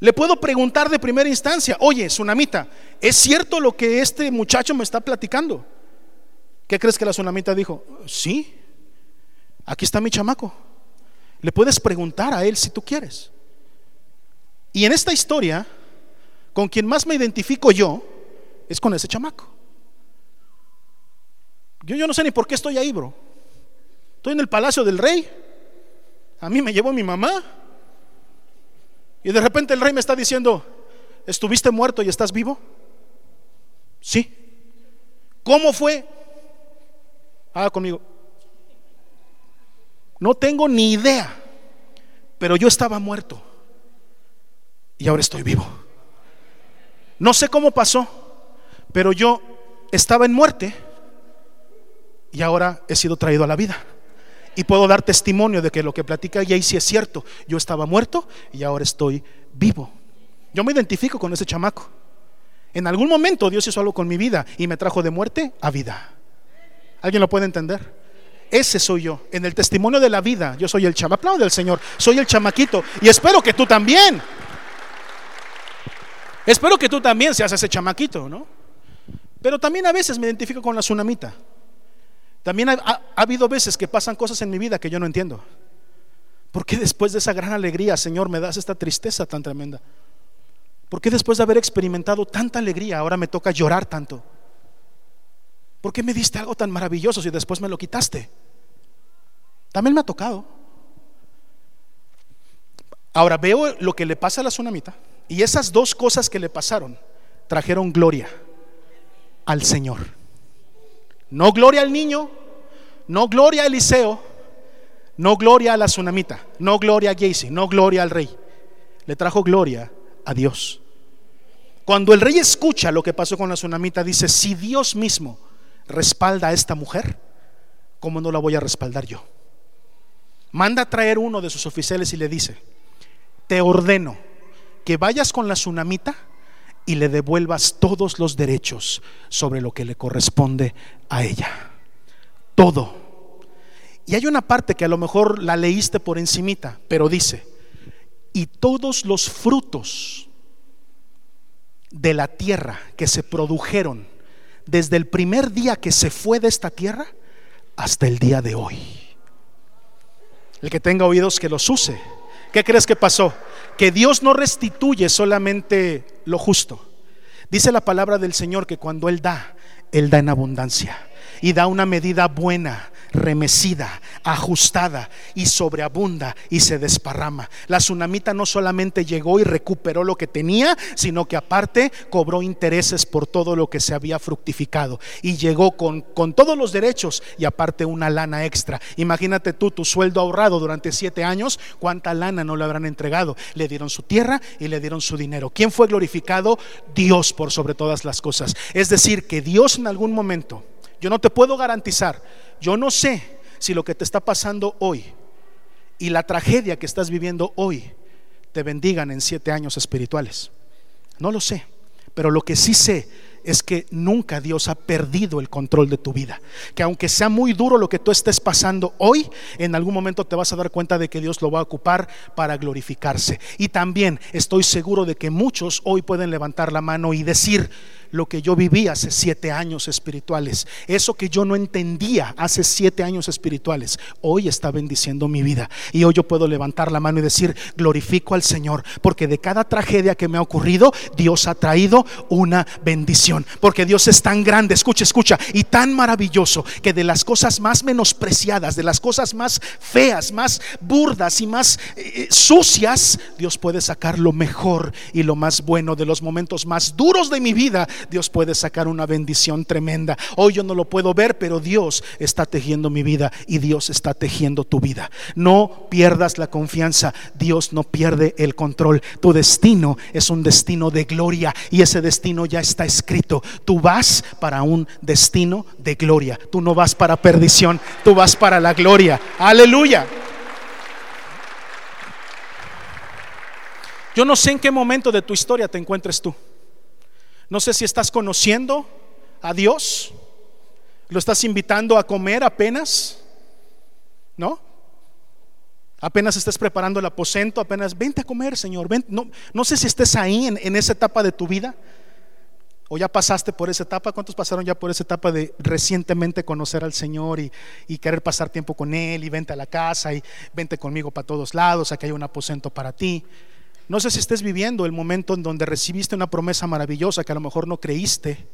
Le puedo preguntar de primera instancia, oye, tsunamita, ¿es cierto lo que este muchacho me está platicando? ¿Qué crees que la tsunamita dijo? Sí, aquí está mi chamaco. Le puedes preguntar a él si tú quieres. Y en esta historia, con quien más me identifico yo es con ese chamaco. Yo no sé ni por qué estoy ahí, bro. Estoy en el palacio del rey. A mí me llevó mi mamá. Y de repente el rey me está diciendo: ¿estuviste muerto y estás vivo? Sí. ¿Cómo fue? Haga conmigo. No tengo ni idea, pero yo estaba muerto y ahora estoy vivo. No sé cómo pasó, pero yo estaba en muerte y ahora he sido traído a la vida. Y puedo dar testimonio de que lo que platica Giesi es cierto. Yo estaba muerto y ahora estoy vivo. Yo me identifico con ese chamaco. En algún momento Dios hizo algo con mi vida y me trajo de muerte a vida. ¿Alguien lo puede entender? Ese soy yo, en el testimonio de la vida. Yo soy el chamaco. Aplaude al Señor. Soy el chamaquito y espero que tú también. Espero que tú también seas ese chamaquito, ¿no? Pero también a veces me identifico con la tsunamita. También ha habido veces que pasan cosas en mi vida que yo no entiendo. ¿Por qué después de esa gran alegría, Señor, me das esta tristeza tan tremenda? ¿Por qué después de haber experimentado tanta alegría ahora me toca llorar tanto? ¿Por qué me diste algo tan maravilloso si después me lo quitaste? También me ha tocado. Ahora veo lo que le pasa a la tsunamita, y esas dos cosas que le pasaron trajeron gloria al Señor. No gloria al niño, no gloria a Eliseo, no gloria a la tsunamita, no gloria a Giesi, no gloria al rey. Le trajo gloria a Dios. Cuando el rey escucha lo que pasó con la tsunamita, dice: si Dios mismo respalda a esta mujer, ¿cómo no la voy a respaldar yo? Manda a traer uno de sus oficiales y le dice: te ordeno que vayas con la tsunamita y le devuelvas todos los derechos sobre lo que le corresponde a ella. Todo. Y hay una parte que a lo mejor la leíste por encimita, pero dice: y todos los frutos de la tierra que se produjeron desde el primer día que se fue de esta tierra hasta el día de hoy. El que tenga oídos, que los use. ¿Qué crees que pasó? Que Dios no restituye solamente lo justo. Dice la palabra del Señor que cuando Él da en abundancia, y da una medida buena, remecida, ajustada, y sobreabunda y se desparrama. La tsunamita no solamente llegó y recuperó lo que tenía, sino que aparte cobró intereses por todo lo que se había fructificado, y llegó con todos los derechos y aparte una lana extra. Imagínate tú, tu sueldo ahorrado durante 7 años, cuánta lana no le habrán entregado. Le dieron su tierra y le dieron su dinero. ¿Quién fue glorificado? Dios por sobre todas las cosas. Es decir, que Dios en algún momento, yo no te puedo garantizar, yo no sé si lo que te está pasando hoy y la tragedia que estás viviendo hoy te bendigan en 7 años espirituales. No lo sé, pero lo que sí sé es que nunca Dios ha perdido el control de tu vida. Que aunque sea muy duro lo que tú estés pasando hoy, en algún momento te vas a dar cuenta de que Dios lo va a ocupar para glorificarse. Y también estoy seguro de que muchos hoy pueden levantar la mano y decir: lo que yo viví hace 7 años espirituales, eso que yo no entendía hace 7 años espirituales, hoy está bendiciendo mi vida. Y hoy yo puedo levantar la mano y decir: glorifico al Señor, porque de cada tragedia que me ha ocurrido, Dios ha traído una bendición. Porque Dios es tan grande, escucha, y tan maravilloso, que de las cosas más menospreciadas, de las cosas más feas, más burdas y más sucias, Dios puede sacar lo mejor y lo más bueno. De los momentos más duros de mi vida, Dios puede sacar una bendición tremenda. Hoy yo no lo puedo ver, pero Dios está tejiendo mi vida y Dios está tejiendo tu vida. No pierdas la confianza, Dios no pierde el control. Tu destino es un destino de gloria y ese destino ya está escrito. Tú vas para un destino de gloria. Tú no vas para perdición, tú vas para la gloria. Aleluya. Yo no sé en qué momento de tu historia te encuentres tú. No sé si estás conociendo a Dios, lo estás invitando a comer apenas, ¿no? Apenas estás preparando el aposento, apenas vente a comer, Señor. Ven. No sé si estés ahí en esa etapa de tu vida. O ya pasaste por esa etapa. ¿Cuántos pasaron ya por esa etapa de recientemente conocer al Señor y querer pasar tiempo con Él? Y vente a la casa y vente conmigo para todos lados, aquí hay un aposento para ti. No sé si estés viviendo el momento en donde recibiste una promesa maravillosa que a lo mejor no creíste.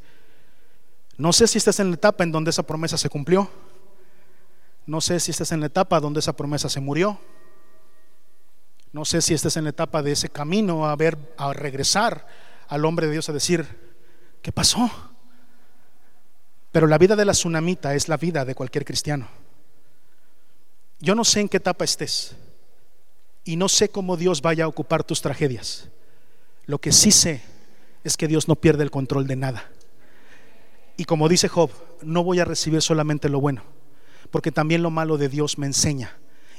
No sé si estás en la etapa en donde esa promesa se cumplió. No sé si estás en la etapa donde esa promesa se murió. No sé si estás en la etapa de ese camino a regresar al hombre de Dios a decir, ¿qué pasó? Pero la vida de la tsunamita es la vida de cualquier cristiano. Yo no sé en qué etapa estés y no sé cómo Dios vaya a ocupar tus tragedias. Lo que sí sé es que Dios no pierde el control de nada. Y como dice Job, no voy a recibir solamente lo bueno, porque también lo malo de Dios me enseña.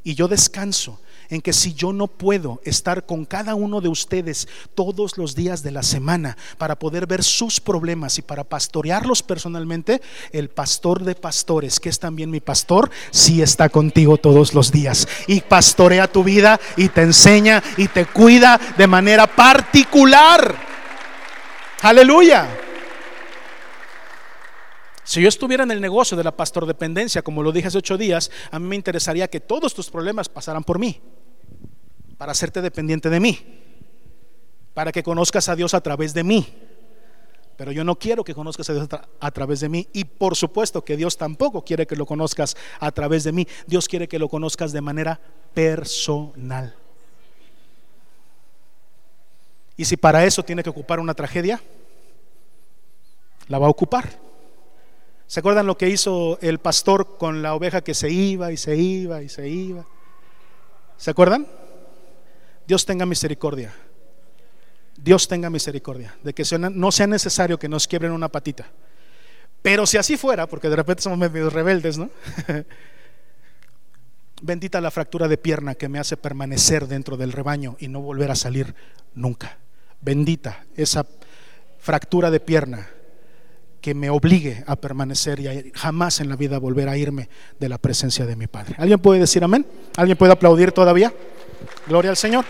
Y yo descanso en que si yo no puedo estar con cada uno de ustedes todos los días de la semana para poder ver sus problemas y para pastorearlos personalmente, el pastor de pastores, que es también mi pastor, sí está contigo todos los días y pastorea tu vida y te enseña y te cuida de manera particular. Aleluya. Si yo estuviera en el negocio de la pastordependencia, como lo dije hace 8 días, a mí me interesaría que todos tus problemas pasaran por mí, para hacerte dependiente de mí, para que conozcas a Dios a través de mí. Pero yo no quiero que conozcas a Dios a través de mí, y por supuesto que Dios tampoco quiere que lo conozcas a través de mí. Dios quiere que lo conozcas de manera personal. Y si para eso tiene que ocupar una tragedia, la va a ocupar. ¿Se acuerdan lo que hizo el pastor con la oveja que se iba y se iba y se iba? ¿Se acuerdan? Dios tenga misericordia. Dios tenga misericordia de que no sea necesario que nos quiebren una patita. Pero si así fuera, porque de repente somos medio rebeldes, ¿no? Bendita la fractura de pierna que me hace permanecer dentro del rebaño y no volver a salir nunca. Bendita esa fractura de pierna que me obligue a permanecer y a jamás en la vida volver a irme de la presencia de mi Padre. ¿Alguien puede decir amén? ¿Alguien puede aplaudir todavía? Gloria al Señor.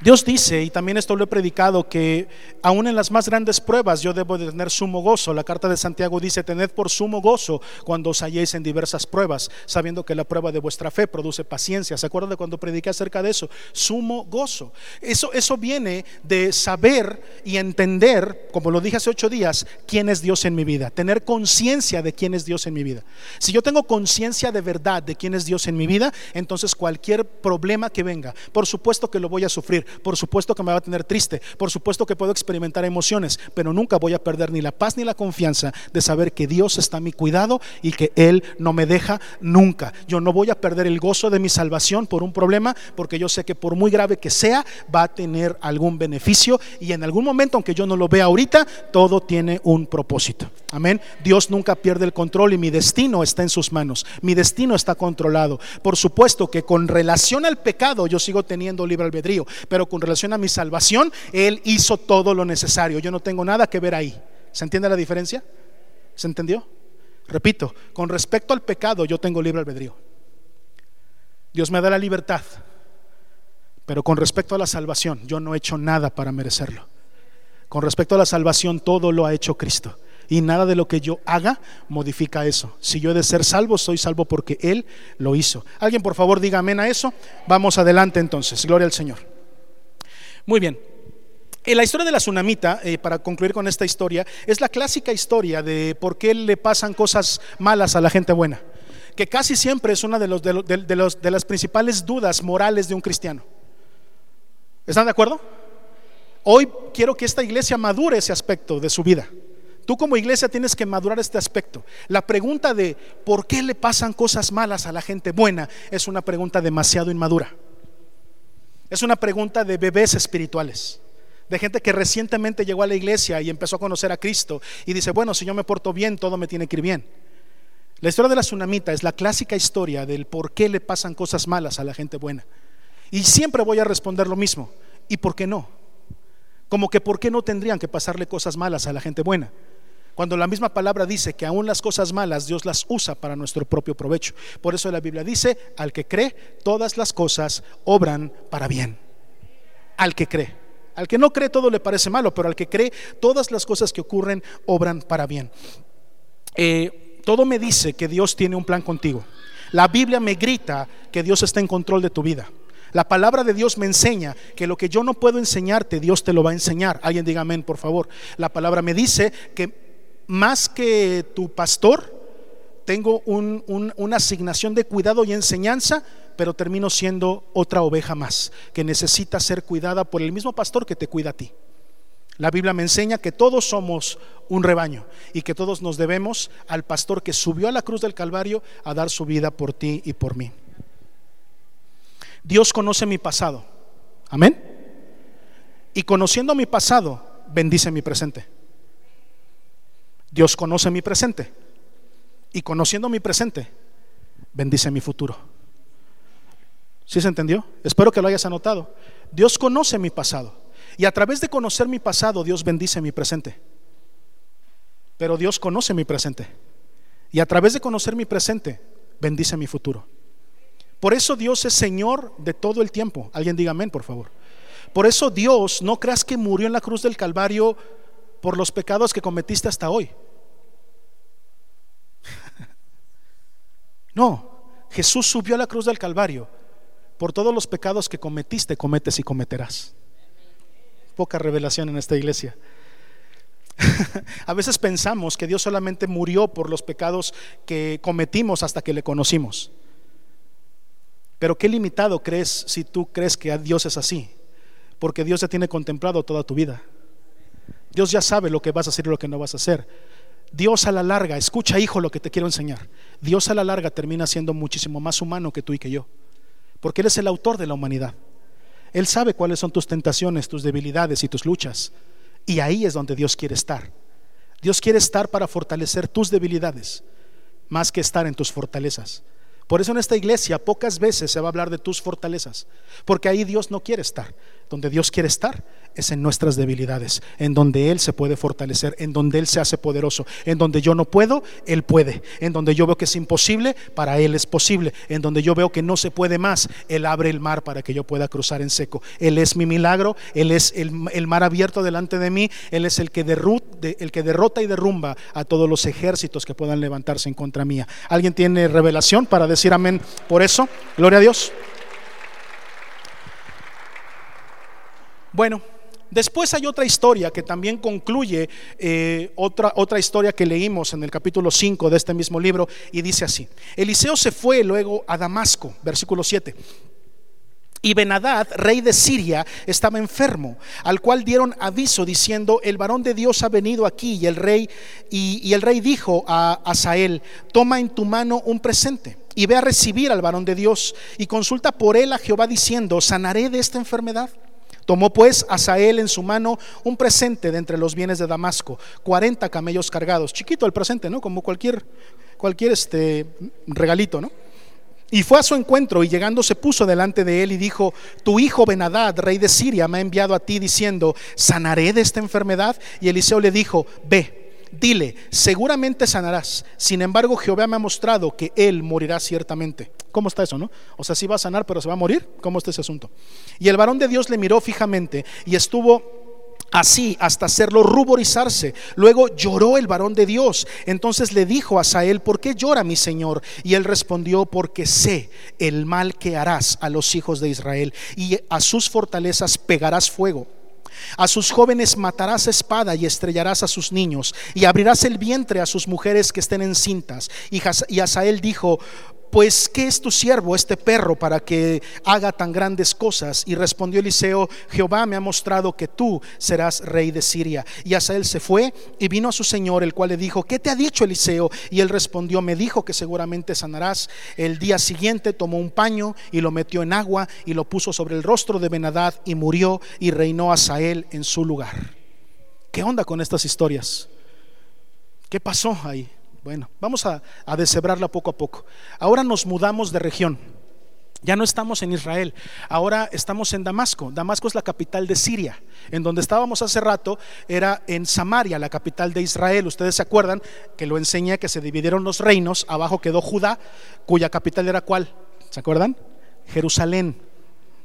Dios dice, y también esto lo he predicado, que aún en las más grandes pruebas yo debo de tener sumo gozo. La carta de Santiago dice: tened por sumo gozo cuando os halléis en diversas pruebas, sabiendo que la prueba de vuestra fe produce paciencia. ¿Se acuerdan de cuando prediqué acerca de eso? Sumo gozo. Eso viene de saber y entender, como lo dije hace 8 días, quién es Dios en mi vida. Tener conciencia de quién es Dios en mi vida. Si yo tengo conciencia de verdad de quién es Dios en mi vida, entonces cualquier problema que venga, por supuesto que lo voy a sufrir, por supuesto que me va a tener triste, por supuesto que puedo experimentar emociones, pero nunca voy a perder ni la paz ni la confianza de saber que Dios está a mi cuidado y que Él no me deja nunca. Yo no voy a perder el gozo de mi salvación por un problema, porque yo sé que por muy grave que sea, va a tener algún beneficio, y en algún momento, aunque yo no lo vea ahorita, todo tiene un propósito. Amén. Dios nunca pierde el control y mi destino está en sus manos. Mi destino está controlado. Por supuesto que con relación al pecado yo sigo teniendo libre albedrío, pero con relación a mi salvación, Él hizo todo lo necesario. Yo no tengo nada que ver ahí. ¿Se entiende la diferencia? ¿Se entendió? Repito, con respecto al pecado yo tengo libre albedrío. Dios me da la libertad, pero con respecto a la salvación yo no he hecho nada para merecerlo. Con respecto a la salvación, todo lo ha hecho Cristo, y nada de lo que yo haga modifica eso. Si yo he de ser salvo, soy salvo porque Él lo hizo. Alguien por favor diga amén a eso. Vamos adelante entonces, gloria al Señor. Muy bien, la historia de la tsunamita, para concluir con esta historia, es la clásica historia de por qué le pasan cosas malas a la gente buena, que casi siempre es una de las principales dudas morales de un cristiano. ¿Están de acuerdo? Hoy quiero que esta iglesia madure ese aspecto de su vida. Tú como iglesia tienes que madurar este aspecto. La pregunta de por qué le pasan cosas malas a la gente buena es una pregunta demasiado inmadura. Es una pregunta de bebés espirituales, de gente que recientemente llegó a la iglesia y empezó a conocer a Cristo y dice: bueno, si yo me porto bien, todo me tiene que ir bien. La historia de la tsunamita es la clásica historia del por qué le pasan cosas malas a la gente buena. Y siempre voy a responder lo mismo: ¿y por qué no? Como que por qué no tendrían que pasarle cosas malas a la gente buena, cuando la misma palabra dice que aún las cosas malas Dios las usa para nuestro propio provecho. Por eso la Biblia dice: al que cree, todas las cosas obran para bien. Al que cree. Al que no cree, todo le parece malo, pero al que cree, todas las cosas que ocurren obran para bien. Todo me dice que Dios tiene un plan contigo. La Biblia me grita que Dios está en control de tu vida. La palabra de Dios me enseña que lo que yo no puedo enseñarte, Dios te lo va a enseñar. Alguien diga amén, por favor. La palabra me dice que más que tu pastor, tengo una asignación de cuidado y enseñanza, pero termino siendo otra oveja más que necesita ser cuidada por el mismo pastor que te cuida a ti. La Biblia me enseña que todos somos un rebaño y que todos nos debemos al pastor que subió a la cruz del Calvario a dar su vida por ti y por mí. Dios conoce mi pasado, amén, y conociendo mi pasado bendice mi presente. Dios conoce mi presente y conociendo mi presente bendice mi futuro. ¿Sí se entendió? Espero que lo hayas anotado. Dios conoce mi pasado y a través de conocer mi pasado Dios bendice mi presente. Pero Dios conoce mi presente y a través de conocer mi presente bendice mi futuro. Por eso Dios es Señor de todo el tiempo. Alguien diga amén, por favor. Por eso Dios, no creas que murió en la cruz del Calvario por los pecados que cometiste hasta hoy. No, Jesús subió a la cruz del Calvario por todos los pecados que cometiste, cometes y cometerás. Poca revelación en esta iglesia. A veces pensamos que Dios solamente murió por los pecados que cometimos hasta que le conocimos. Pero qué limitado crees si tú crees que a Dios es así, porque Dios ya tiene contemplado toda tu vida. Dios ya sabe lo que vas a hacer y lo que no vas a hacer. Dios a la larga, escucha hijo lo que te quiero enseñar, Dios a la larga termina siendo muchísimo más humano que tú y que yo, porque Él es el autor de la humanidad. Él sabe cuáles son tus tentaciones, tus debilidades y tus luchas, y ahí es donde Dios quiere estar. Dios quiere estar para fortalecer tus debilidades más que estar en tus fortalezas. Por eso en esta iglesia pocas veces se va a hablar de tus fortalezas, porque ahí Dios no quiere estar. Donde Dios quiere estar es en nuestras debilidades, en donde Él se puede fortalecer, en donde Él se hace poderoso. En donde yo no puedo, Él puede. En donde yo veo que es imposible, para Él es posible. En donde yo veo que no se puede más, Él abre el mar para que yo pueda cruzar en seco. Él es mi milagro, Él es el mar abierto delante de mí. Él es el que derrota y derrumba a todos los ejércitos que puedan levantarse en contra mía. ¿Alguien tiene revelación para decir amén por eso? Gloria a Dios. Bueno, después hay otra historia que también concluye otra historia que leímos en el capítulo 5 de este mismo libro, y dice así: Eliseo se fue luego a Damasco, versículo 7, y Benadad, rey de Siria, estaba enfermo, al cual dieron aviso diciendo: el varón de Dios ha venido aquí. Y el rey dijo a Hazael: toma en tu mano un presente y ve a recibir al varón de Dios y consulta por él a Jehová diciendo: ¿sanaré de esta enfermedad? Tomó pues Hazael en su mano un presente de entre los bienes de Damasco, 40 camellos cargados. Chiquito el presente, ¿no? Como cualquier regalito, ¿no? Y fue a su encuentro, y llegando se puso delante de él y dijo: tu hijo Benadad, rey de Siria, me ha enviado a ti diciendo: ¿sanaré de esta enfermedad? Y Eliseo le dijo: ve, dile, seguramente sanarás. Sin embargo, Jehová me ha mostrado que él morirá ciertamente. ¿Cómo está eso, no? O sea, sí va a sanar, pero se va a morir. ¿Cómo está ese asunto? Y el varón de Dios le miró fijamente y estuvo así hasta hacerlo ruborizarse. Luego lloró el varón de Dios. Entonces le dijo a Hazael: ¿por qué llora mi señor? Y él respondió: porque sé el mal que harás a los hijos de Israel, y a sus fortalezas pegarás fuego, a sus jóvenes matarás a espada y estrellarás a sus niños, y abrirás el vientre a sus mujeres que estén encintas. Y Hazael dijo: pues ¿qué es tu siervo este perro para que haga tan grandes cosas? Y respondió Eliseo: Jehová me ha mostrado que tú serás rey de Siria. Y Hazael se fue y vino a su señor, el cual le dijo: ¿qué te ha dicho Eliseo? Y él respondió: me dijo que seguramente sanarás. El día siguiente tomó un paño y lo metió en agua y lo puso sobre el rostro de Benadad, y murió, y reinó Hazael en su lugar. ¿Qué onda con estas historias? ¿Qué pasó ahí? Bueno, vamos a deshebrarla poco a poco. Ahora nos mudamos de región. Ya no estamos en Israel, ahora estamos en Damasco. Damasco es la capital de Siria. En donde estábamos hace rato era en Samaria, la capital de Israel. Ustedes se acuerdan que lo enseñé, que se dividieron los reinos. Abajo quedó Judá, cuya capital era ¿cuál? ¿Se acuerdan? Jerusalén.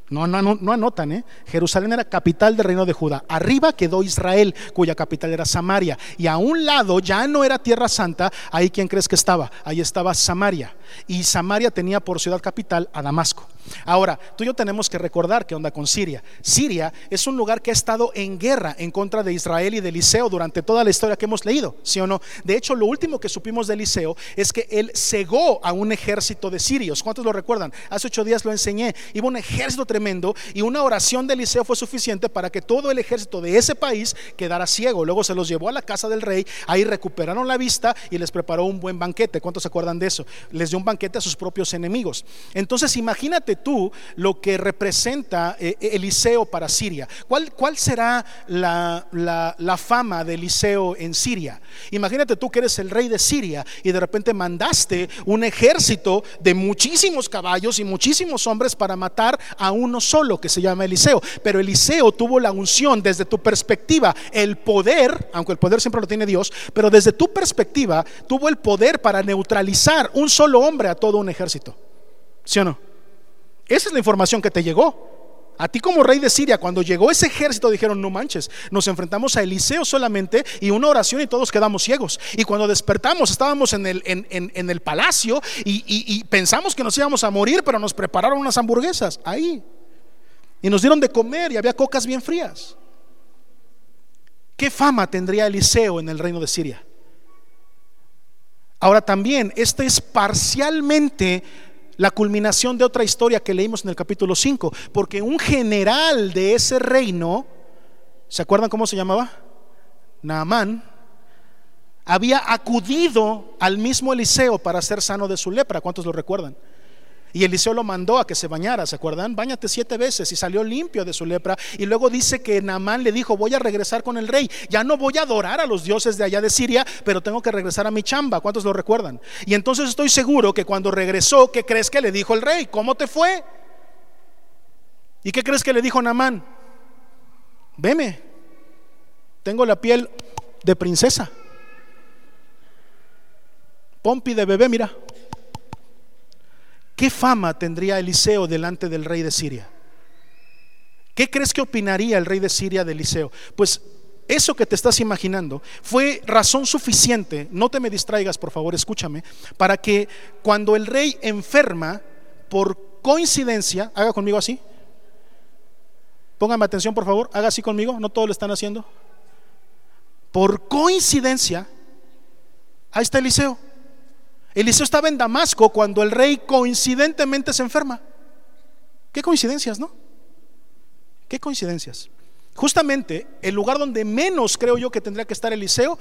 No anotan, ¿eh? Jerusalén era capital del reino de Judá. Arriba quedó Israel, cuya capital era Samaria. Y a un lado ya no era tierra santa. Ahí, ¿quién crees que estaba? Ahí estaba Samaria. y Samaria tenía por ciudad capital a Damasco. Ahora, tú y yo tenemos que recordar qué onda con Siria. Siria es un lugar que ha estado en guerra en contra de Israel y de Eliseo durante toda la historia que hemos leído, ¿sí o no? De hecho, lo último que supimos de Eliseo es que él cegó a un ejército de sirios. ¿Cuántos lo recuerdan? Hace 8 días lo enseñé. Iba un ejército tremendo y una oración de Eliseo fue suficiente para que todo el ejército de ese país quedara ciego. Luego se los llevó a la casa del rey, ahí recuperaron la vista y les preparó un buen banquete. ¿Cuántos se acuerdan de eso? Les dio un banquete a sus propios enemigos. Entonces, imagínate tú lo que representa Eliseo para Siria. ¿Cuál será la fama de Eliseo en Siria? Imagínate tú que eres el rey de Siria y de repente mandaste un ejército de muchísimos caballos y muchísimos hombres para matar a uno solo que se llama Eliseo. Pero Eliseo tuvo la unción desde tu perspectiva, el poder, aunque el poder siempre lo tiene Dios, pero desde tu perspectiva tuvo el poder para neutralizar un solo hombre a todo un ejército. ¿Sí o no? Esa es la información que te llegó a ti como rey de Siria. Cuando llegó ese ejército dijeron: no manches, nos enfrentamos a Eliseo solamente y una oración y todos quedamos ciegos. Y cuando despertamos estábamos en el palacio y pensamos que nos íbamos a morir, pero nos prepararon unas hamburguesas ahí y nos dieron de comer y había cocas bien frías. ¿Qué fama tendría Eliseo en el reino de Siria? Ahora también, este es parcialmente la culminación de otra historia que leímos en el capítulo 5, porque un general de ese reino, ¿se acuerdan cómo se llamaba? Naamán, había acudido al mismo Eliseo para ser sano de su lepra. ¿Cuántos lo recuerdan? Y Eliseo lo mandó a que se bañara, ¿se acuerdan? Báñate 7 veces, y salió limpio de su lepra. Y luego dice que Naamán le dijo: voy a regresar con el rey, ya no voy a adorar a los dioses de allá de Siria, pero tengo que regresar a mi chamba. ¿Cuántos lo recuerdan? Y entonces estoy seguro que cuando regresó, ¿qué crees que le dijo el rey? ¿Cómo te fue? ¿Y qué crees que le dijo Naamán? Veme, tengo la piel de princesa, pompi de bebé, mira. ¿Qué fama tendría Eliseo delante del rey de Siria? ¿Qué crees que opinaría el rey de Siria de Eliseo? Pues eso que te estás imaginando fue razón suficiente, no te me distraigas por favor, escúchame, para que cuando el rey enferma, por coincidencia, haga conmigo así, póngame atención por favor, haga así conmigo, no todos lo están haciendo, por coincidencia, ahí está Eliseo. Eliseo estaba en Damasco cuando el rey coincidentemente se enferma. Qué coincidencias, ¿no? Qué coincidencias. Justamente el lugar donde menos creo yo que tendría que estar Eliseo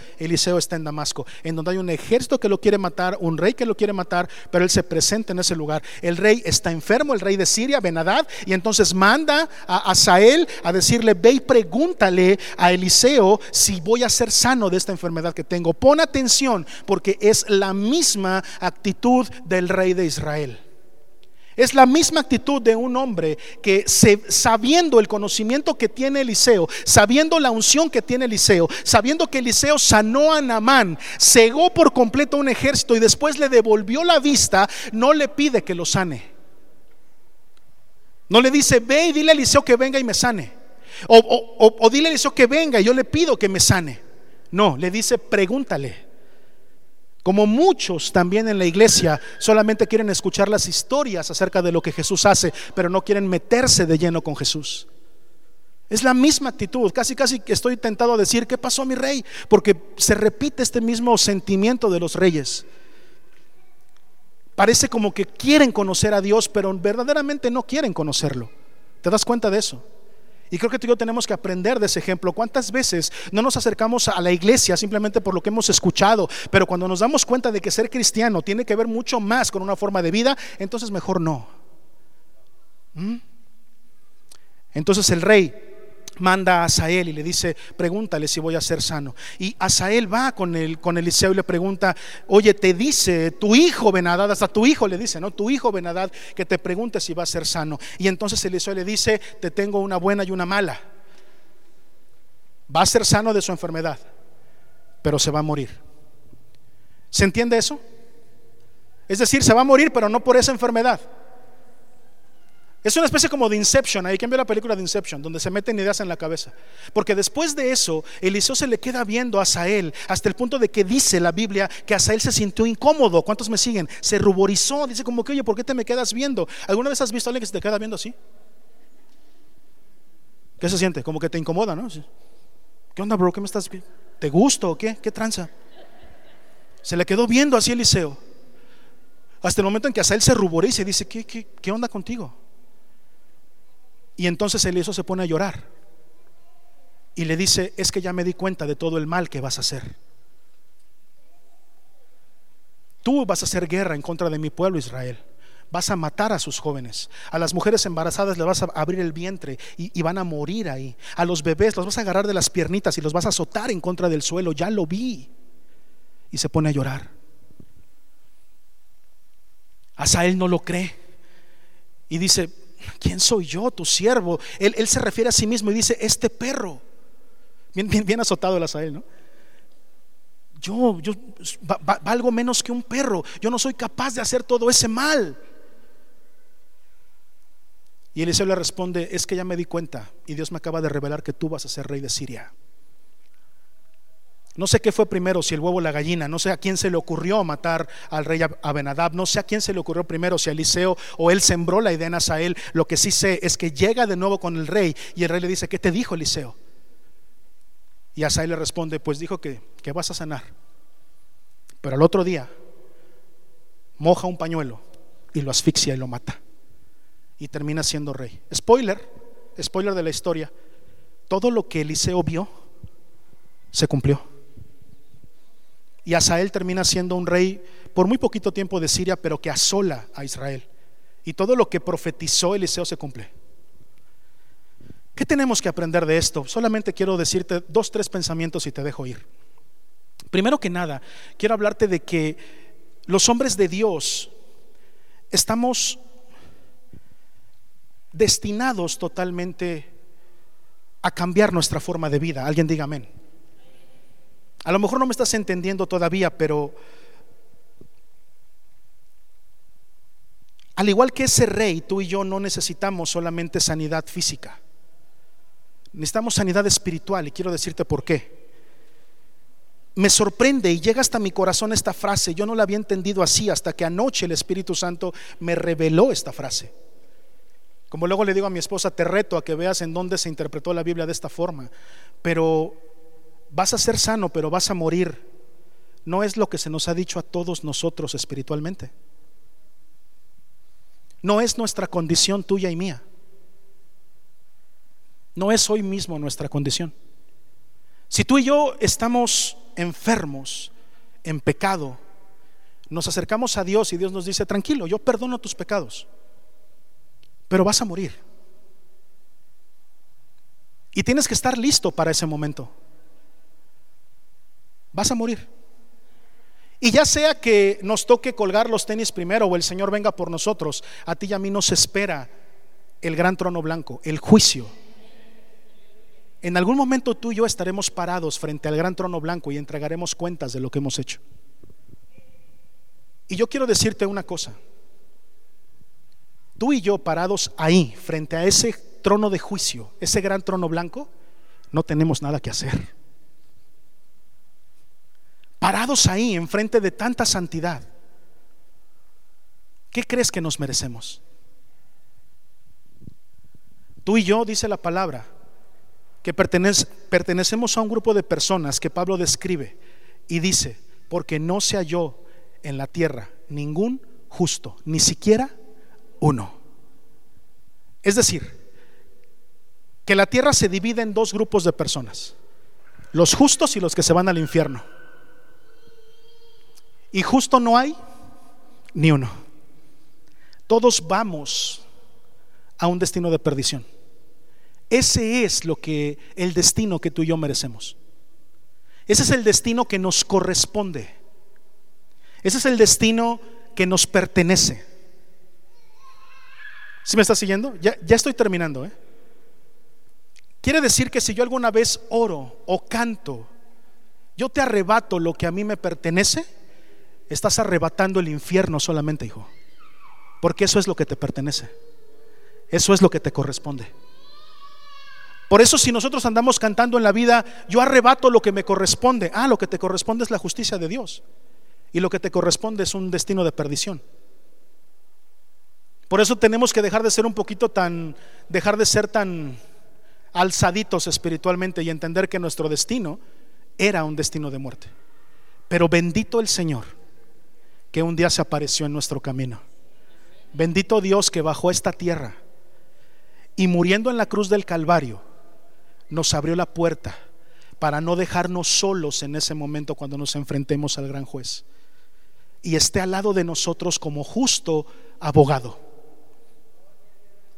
está en Damasco, en donde hay un ejército que lo quiere matar, un rey que lo quiere matar, pero él se presenta en ese lugar. El rey está enfermo, el rey de Siria, Benadad, y entonces manda a Hazael a decirle: ve y pregúntale a Eliseo si voy a ser sano de esta enfermedad que tengo. Pon atención, porque es la misma actitud del rey de Israel. Es la misma actitud de un hombre que, sabiendo el conocimiento que tiene Eliseo, sabiendo la unción que tiene Eliseo, sabiendo que Eliseo sanó a Naamán, cegó por completo un ejército y después le devolvió la vista, no le pide que lo sane. No le dice: ve y dile a Eliseo que venga y me sane, o dile a Eliseo que venga y yo le pido que me sane. No, le dice: pregúntale. Como muchos también en la iglesia solamente quieren escuchar las historias acerca de lo que Jesús hace, pero no quieren meterse de lleno con Jesús. Es la misma actitud, casi estoy tentado a decir: ¿qué pasó, mi rey? Porque se repite este mismo sentimiento de los reyes. Parece como que quieren conocer a Dios, pero verdaderamente no quieren conocerlo. ¿Te das cuenta de eso? Y creo que tú y yo tenemos que aprender de ese ejemplo. ¿Cuántas veces no nos acercamos a la iglesia simplemente por lo que hemos escuchado? Pero cuando nos damos cuenta de que ser cristiano tiene que ver mucho más con una forma de vida, entonces mejor no. Entonces el rey manda a Hazael y le dice: pregúntale si voy a ser sano. Y Hazael va con Eliseo y le pregunta: oye, te dice tu hijo Benadad, hasta tu hijo le dice, ¿no? Tu hijo Benadad, que te pregunte si va a ser sano. Y entonces Eliseo le dice: te tengo una buena y una mala. Va a ser sano de su enfermedad, pero se va a morir. ¿Se entiende eso? Es decir, se va a morir, pero no por esa enfermedad. Es una especie como de Inception. Ahí, ¿quién vio la película de Inception? Donde se meten ideas en la cabeza. Porque después de eso, Eliseo se le queda viendo a Hazael, hasta el punto de que dice la Biblia que Hazael se sintió incómodo. ¿Cuántos me siguen? Se ruborizó. Dice como que, oye, ¿por qué te me quedas viendo? ¿Alguna vez has visto a alguien que se te queda viendo así? ¿Qué se siente? Como que te incomoda, ¿no? ¿Qué onda, bro? ¿Qué me estás viendo? ¿Te gusto o qué? ¿Qué tranza? Se le quedó viendo así Eliseo, hasta el momento en que Hazael se ruboriza y dice, ¿qué onda contigo? Y entonces Eliseo se pone a llorar y le dice, es que ya me di cuenta de todo el mal que vas a hacer. Tú vas a hacer guerra en contra de mi pueblo Israel. Vas a matar a sus jóvenes. A las mujeres embarazadas les vas a abrir el vientre y van a morir ahí. A los bebés los vas a agarrar de las piernitas y los vas a azotar en contra del suelo. Ya lo vi. Y se pone a llorar. Hazael no lo cree y dice, ¿quién soy yo, tu siervo? Él se refiere a sí mismo y dice, este perro. Bien azotado el Hazael, ¿no? Yo valgo menos que un perro. Yo no soy capaz de hacer todo ese mal. Y Eliseo le responde, es que ya me di cuenta y Dios me acaba de revelar que tú vas a ser rey de Siria. No sé qué fue primero, si el huevo o la gallina. No sé a quién se le ocurrió matar al rey a Benadad. No sé a quién se le ocurrió primero, si a Eliseo o él sembró la idea en Hazael. Lo que sí sé es que llega de nuevo con el rey y el rey le dice, ¿qué te dijo Eliseo? Y Hazael le responde, pues dijo que vas a sanar, pero al otro día moja un pañuelo y lo asfixia y lo mata y termina siendo rey. Spoiler de la historia, todo lo que Eliseo vio se cumplió y Hazael termina siendo un rey por muy poquito tiempo de Siria, pero que asola a Israel, y todo lo que profetizó Eliseo se cumple. ¿Qué tenemos que aprender de esto? Solamente quiero decirte 2-3 pensamientos y te dejo ir. Primero que nada, quiero hablarte de que los hombres de Dios estamos destinados totalmente a cambiar nuestra forma de vida. Alguien diga amén. A lo mejor no me estás entendiendo todavía, pero al igual que ese rey, tú y yo no necesitamos solamente sanidad física. Necesitamos sanidad espiritual, y quiero decirte por qué. Me sorprende y llega hasta mi corazón esta frase. Yo no la había entendido así hasta que anoche el Espíritu Santo me reveló esta frase. Como luego le digo a mi esposa, te reto a que veas en dónde se interpretó la Biblia de esta forma. Pero vas a ser sano, pero vas a morir. No es lo que se nos ha dicho a todos nosotros espiritualmente. No es nuestra condición tuya y mía. No es hoy mismo nuestra condición. Si tú y yo estamos enfermos en pecado, nos acercamos a Dios y Dios nos dice, tranquilo, yo perdono tus pecados, pero vas a morir. Y tienes que estar listo para ese momento. Vas a morir. Y ya sea que nos toque colgar los tenis primero o el Señor venga por nosotros, a ti y a mí nos espera el gran trono blanco, el juicio. En algún momento tú y yo estaremos parados frente al gran trono blanco y entregaremos cuentas de lo que hemos hecho. Y yo quiero decirte una cosa. Tú y yo parados ahí, frente a ese trono de juicio, ese gran trono blanco, no tenemos nada que hacer. Parados ahí, enfrente de tanta santidad, ¿qué crees que nos merecemos? Tú y yo, dice la palabra, que pertenecemos a un grupo de personas que Pablo describe y dice, porque no se halló en la tierra ningún justo, ni siquiera uno. Es decir, que la tierra se divide en 2 grupos de personas: los justos y los que se van al infierno. Y justo no hay ni uno. Todos vamos a un destino de perdición. Ese es lo que el destino que tú y yo merecemos. Ese es el destino que nos corresponde. Ese es el destino que nos pertenece. ¿Sí me estás siguiendo? Ya estoy terminando, ¿eh? Quiere decir que si yo alguna vez oro o canto, yo te arrebato lo que a mí me pertenece, estás arrebatando el infierno solamente, hijo, porque eso es lo que te pertenece. Eso es lo que te corresponde. Por eso, si nosotros andamos cantando en la vida, yo arrebato lo que me corresponde. Ah, lo que te corresponde es la justicia de Dios, y lo que te corresponde es un destino de perdición. Por eso tenemos que dejar de ser tan alzaditos espiritualmente y entender que nuestro destino era un destino de muerte. Pero bendito el Señor que un día se apareció en nuestro camino. Bendito Dios que bajó a esta tierra y, muriendo en la cruz del Calvario, nos abrió la puerta para no dejarnos solos en ese momento cuando nos enfrentemos al gran juez, y esté al lado de nosotros como justo abogado.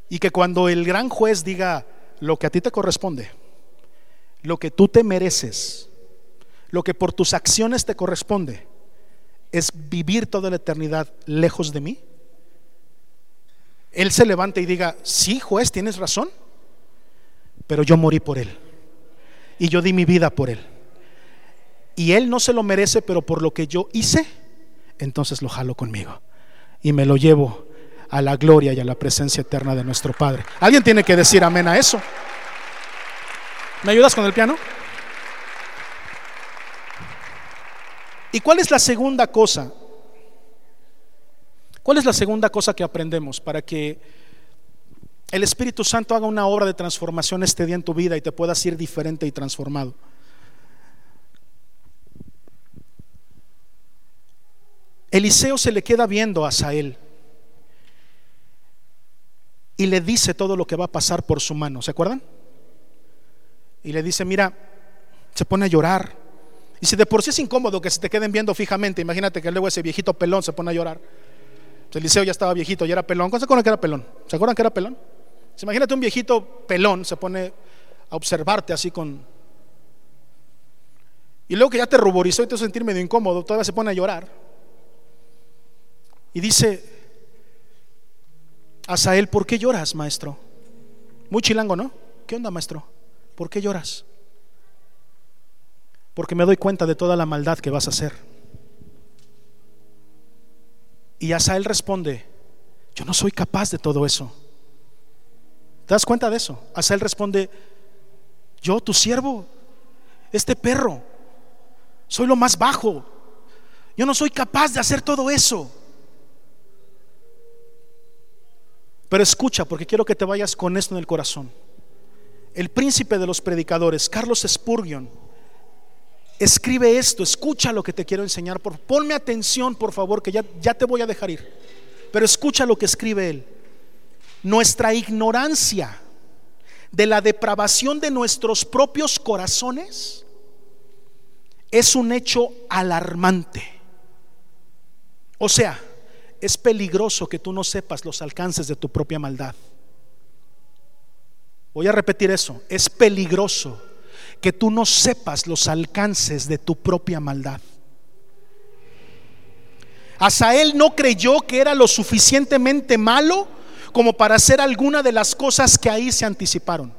Y que cuando el gran juez diga lo que a ti te corresponde, lo que tú te mereces, lo que por tus acciones te corresponde, es vivir toda la eternidad lejos de mí, él se levante y diga: sí, juez, tienes razón, pero yo morí por él y yo di mi vida por él, y él no se lo merece, pero por lo que yo hice, entonces lo jalo conmigo y me lo llevo a la gloria y a la presencia eterna de nuestro Padre. Alguien tiene que decir amén a eso. ¿Me ayudas con el piano? ¿Y cuál es la segunda cosa? ¿Cuál es la segunda cosa que aprendemos para que el Espíritu Santo haga una obra de transformación este día en tu vida y te puedas ir diferente y transformado? Eliseo se le queda viendo a Hazael y le dice todo lo que va a pasar por su mano, ¿se acuerdan? Y le dice: mira, se pone a llorar. Y si de por sí es incómodo que se te queden viendo fijamente, imagínate que luego ese viejito pelón se pone a llorar. Eliseo ya estaba viejito y era pelón. ¿Cómo se acuerdan que era pelón? ¿Se acuerdan que era pelón? Imagínate un viejito pelón se pone a observarte así con... Y luego que ya te ruborizó y te hizo sentir medio incómodo, todavía se pone a llorar. Y dice Hazael: ¿por qué lloras, maestro? Muy chilango, ¿no? ¿Qué onda, maestro? ¿Por qué lloras? Porque me doy cuenta de toda la maldad que vas a hacer. Y Hazael responde: yo no soy capaz de todo eso. ¿Te das cuenta de eso? Hazael responde: yo, tu siervo, este perro, soy lo más bajo, yo no soy capaz de hacer todo eso. Pero escucha, porque quiero que te vayas con esto en el corazón. El príncipe de los predicadores, Charles Spurgeon, escribe esto. Escucha lo que te quiero enseñar. Ponme atención, por favor, que ya te voy a dejar ir. Pero escucha lo que escribe él: nuestra ignorancia de la depravación de nuestros propios corazones es un hecho alarmante. O sea, es peligroso que tú no sepas los alcances de tu propia maldad. Voy a repetir eso: es peligroso que tú no sepas los alcances de tu propia maldad. Hazael no creyó que era lo suficientemente malo como para hacer alguna de las cosas que ahí se anticiparon.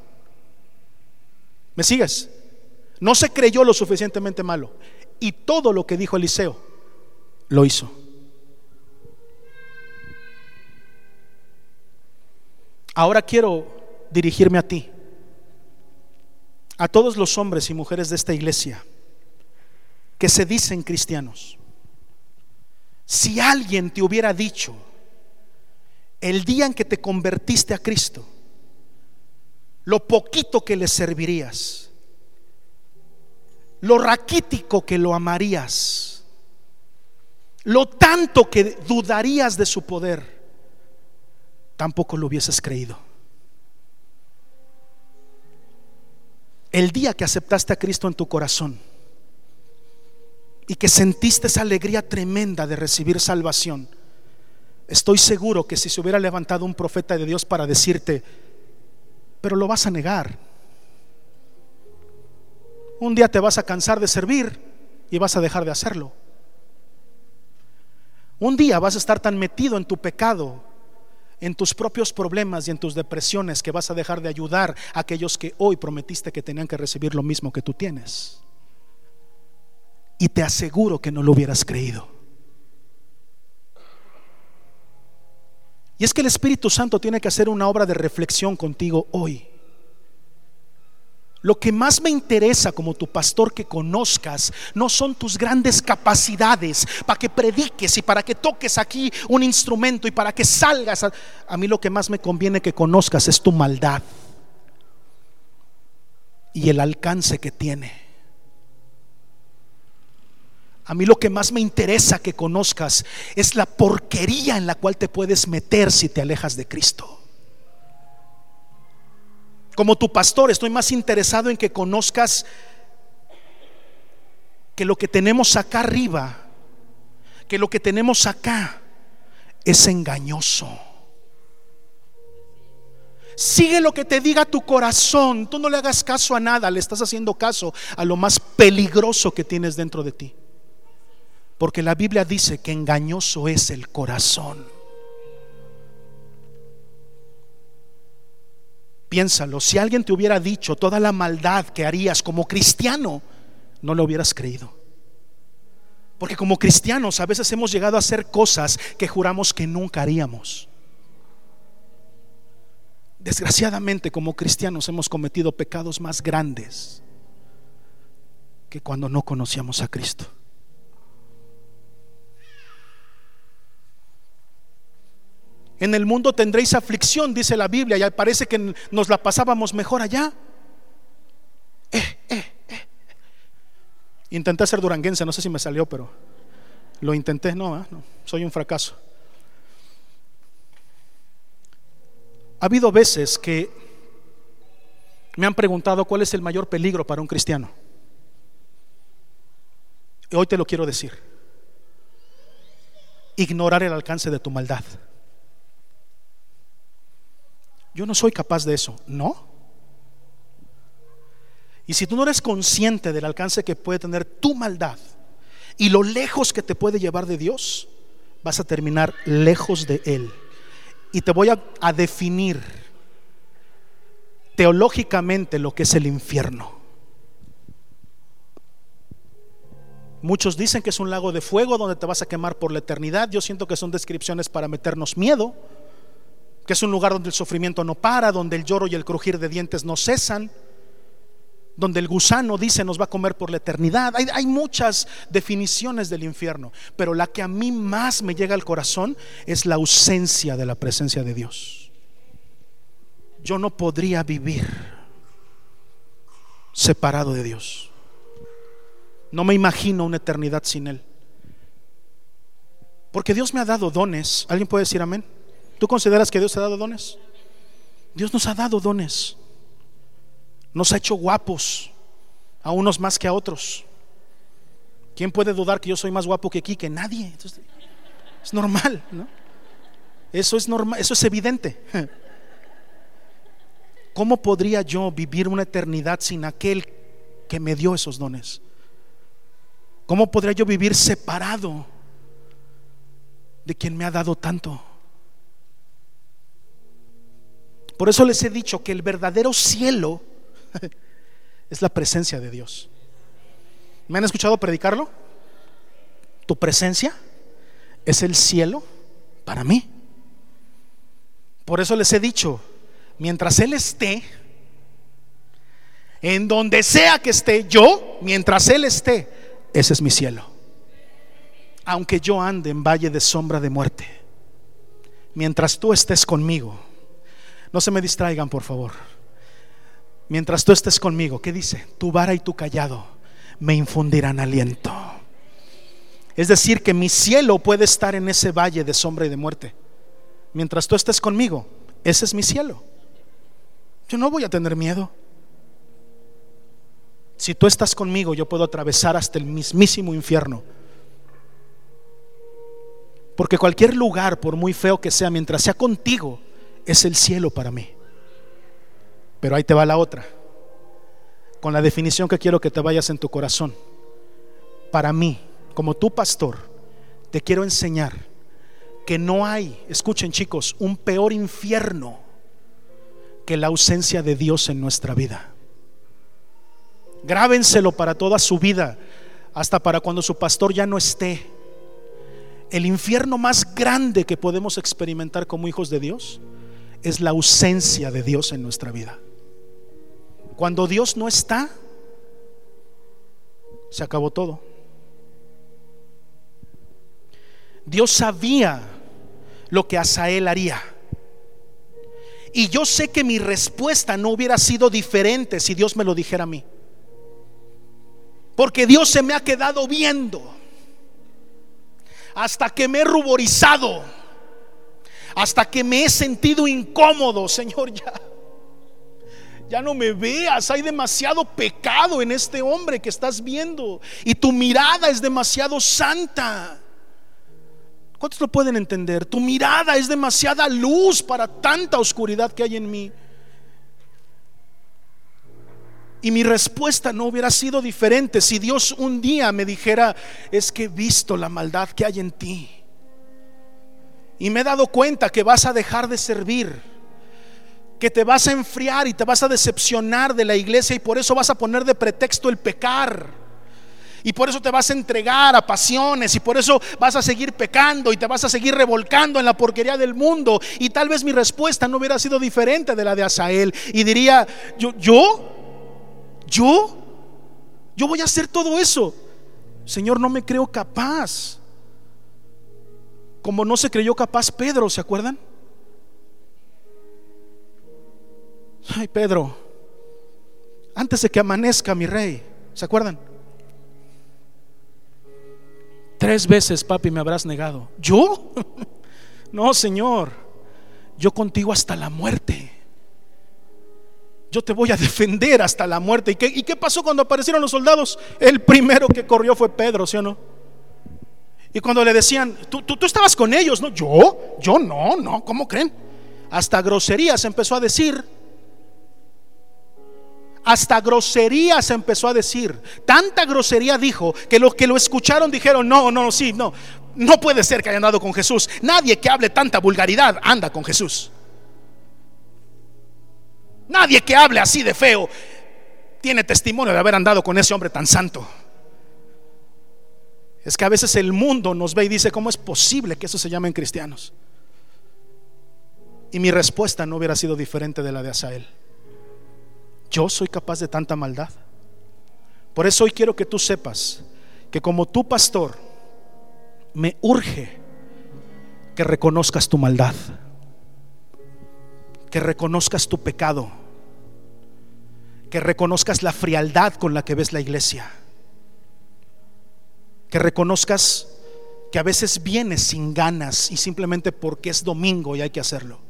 ¿Me sigues? No se creyó lo suficientemente malo, y todo lo que dijo Eliseo lo hizo. Ahora quiero dirigirme a ti, a todos los hombres y mujeres de esta iglesia que se dicen cristianos. Si alguien te hubiera dicho el día en que te convertiste a Cristo lo poquito que le servirías, lo raquítico que lo amarías, lo tanto que dudarías de su poder, tampoco lo hubieses creído. El día que aceptaste a Cristo en tu corazón y que sentiste esa alegría tremenda de recibir salvación, estoy seguro que si se hubiera levantado un profeta de Dios para decirte: pero lo vas a negar, un día te vas a cansar de servir y vas a dejar de hacerlo, un día vas a estar tan metido en tu pecado, en tus propios problemas y en tus depresiones, que vas a dejar de ayudar a aquellos que hoy prometiste que tenían que recibir lo mismo que tú tienes. Y te aseguro que no lo hubieras creído. Y es que el Espíritu Santo tiene que hacer una obra de reflexión contigo hoy. Lo que más me interesa como tu pastor que conozcas no son tus grandes capacidades para que prediques y para que toques aquí un instrumento y para que salgas. A mí lo que más me conviene que conozcas es tu maldad y el alcance que tiene. A mí lo que más me interesa que conozcas es la porquería en la cual te puedes meter si te alejas de Cristo. Como tu pastor estoy más interesado en que conozcas que lo que tenemos acá arriba, que lo que tenemos acá es engañoso. Sigue lo que te diga tu corazón, tú no le hagas caso a nada, le estás haciendo caso a lo más peligroso que tienes dentro de ti. Porque la Biblia dice que engañoso es el corazón. Piénsalo, si alguien te hubiera dicho toda la maldad que harías como cristiano, no lo hubieras creído. Porque como cristianos a veces hemos llegado a hacer cosas que juramos que nunca haríamos. Desgraciadamente, como cristianos hemos cometido pecados más grandes que cuando no conocíamos a Cristo. En el mundo tendréis aflicción, dice la Biblia, y parece que nos la pasábamos mejor allá. Intenté ser duranguense, no sé si me salió, pero lo intenté, no, soy un fracaso. Ha habido veces que me han preguntado cuál es el mayor peligro para un cristiano. Y hoy te lo quiero decir: ignorar el alcance de tu maldad. Yo no soy capaz de eso, ¿no? Y si tú no eres consciente del alcance que puede tener tu maldad y lo lejos que te puede llevar de Dios, vas a terminar lejos de Él. Y te voy a definir teológicamente lo que es el infierno. Muchos dicen que es un lago de fuego donde te vas a quemar por la eternidad. Yo siento que son descripciones para meternos miedo, que es un lugar donde el sufrimiento no para, donde el lloro y el crujir de dientes no cesan, donde el gusano, dice, nos va a comer por la eternidad. Hay muchas definiciones del infierno, pero la que a mí más me llega al corazón es la ausencia de la presencia de Dios. Yo no podría vivir separado de Dios. No me imagino una eternidad sin Él, porque Dios me ha dado dones. ¿Alguien puede decir amén? ¿Tú consideras que Dios te ha dado dones? Dios nos ha dado dones. Nos ha hecho guapos, a unos más que a otros. ¿Quién puede dudar que yo soy más guapo que aquí? Que nadie. Entonces, es normal, ¿no? Eso es normal, eso es evidente. ¿Cómo podría yo vivir una eternidad sin aquel que me dio esos dones? ¿Cómo podría yo vivir separado de quien me ha dado tanto? Por eso les he dicho que el verdadero cielo es la presencia de Dios. ¿Me han escuchado predicarlo? Tu presencia es el cielo para mí. Por eso les he dicho, mientras Él esté, en donde sea que esté yo, mientras Él esté, ese es mi cielo. Aunque yo ande en valle de sombra de muerte, mientras tú estés conmigo. No se me distraigan, por favor. Mientras tú estés conmigo, ¿qué dice? Tu vara y tu cayado me infundirán aliento. Es decir, que mi cielo puede estar en ese valle de sombra y de muerte. Mientras tú estés conmigo, ese es mi cielo. Yo no voy a tener miedo. Si tú estás conmigo, yo puedo atravesar hasta el mismísimo infierno. Porque cualquier lugar, por muy feo que sea, mientras sea contigo, es el cielo para mí. Pero ahí te va la otra, con la definición que quiero que te vayas en tu corazón. Para mí, como tu pastor, te quiero enseñar que no hay, escuchen chicos, un peor infierno que la ausencia de Dios en nuestra vida. Grábenselo para toda su vida, hasta para cuando su pastor ya no esté. El infierno más grande que podemos experimentar como hijos de Dios es la ausencia de Dios en nuestra vida. Cuando Dios no está, se acabó todo. Dios sabía lo que Hazael haría, y yo sé que mi respuesta no hubiera sido diferente si Dios me lo dijera a mí, porque Dios se me ha quedado viendo hasta que me he ruborizado, hasta que me he sentido incómodo. Señor, ya no me veas, hay demasiado pecado en este hombre que estás viendo, y tu mirada es demasiado santa. ¿Cuántos lo pueden entender? Tu mirada es demasiada luz para tanta oscuridad que hay en mí. Y mi respuesta no hubiera sido diferente si Dios un día me dijera: es que he visto la maldad que hay en ti, y me he dado cuenta que vas a dejar de servir, que te vas a enfriar y te vas a decepcionar de la iglesia, y por eso vas a poner de pretexto el pecar, y por eso te vas a entregar a pasiones, y por eso vas a seguir pecando y te vas a seguir revolcando en la porquería del mundo. Y tal vez mi respuesta no hubiera sido diferente de la de Hazael, y diría: yo voy a hacer todo eso. Señor, no me creo capaz. Como no se creyó capaz Pedro, ¿se acuerdan? Ay, Pedro, antes de que amanezca, mi rey, ¿se acuerdan? 3 veces, papi, me habrás negado. ¿Yo? No, Señor, yo contigo hasta la muerte. Yo te voy a defender hasta la muerte. ¿Y qué pasó cuando aparecieron los soldados? El primero que corrió fue Pedro, ¿sí o no? Y cuando le decían: tú estabas con ellos, ¿no? Yo no, ¿cómo creen? Hasta groserías empezó a decir. Hasta groserías empezó a decir. Tanta grosería dijo que los que lo escucharon dijeron: no puede ser que haya andado con Jesús. Nadie que hable tanta vulgaridad anda con Jesús. Nadie que hable así de feo tiene testimonio de haber andado con ese hombre tan santo. Es que a veces el mundo nos ve y dice: ¿cómo es posible que eso se llamen cristianos? Y mi respuesta no hubiera sido diferente de la de Hazael. Yo soy capaz de tanta maldad. Por eso hoy quiero que tú sepas que, como tu pastor, me urge que reconozcas tu maldad, que reconozcas tu pecado, que reconozcas la frialdad con la que ves la iglesia, que reconozcas que a veces vienes sin ganas y simplemente porque es domingo y hay que hacerlo.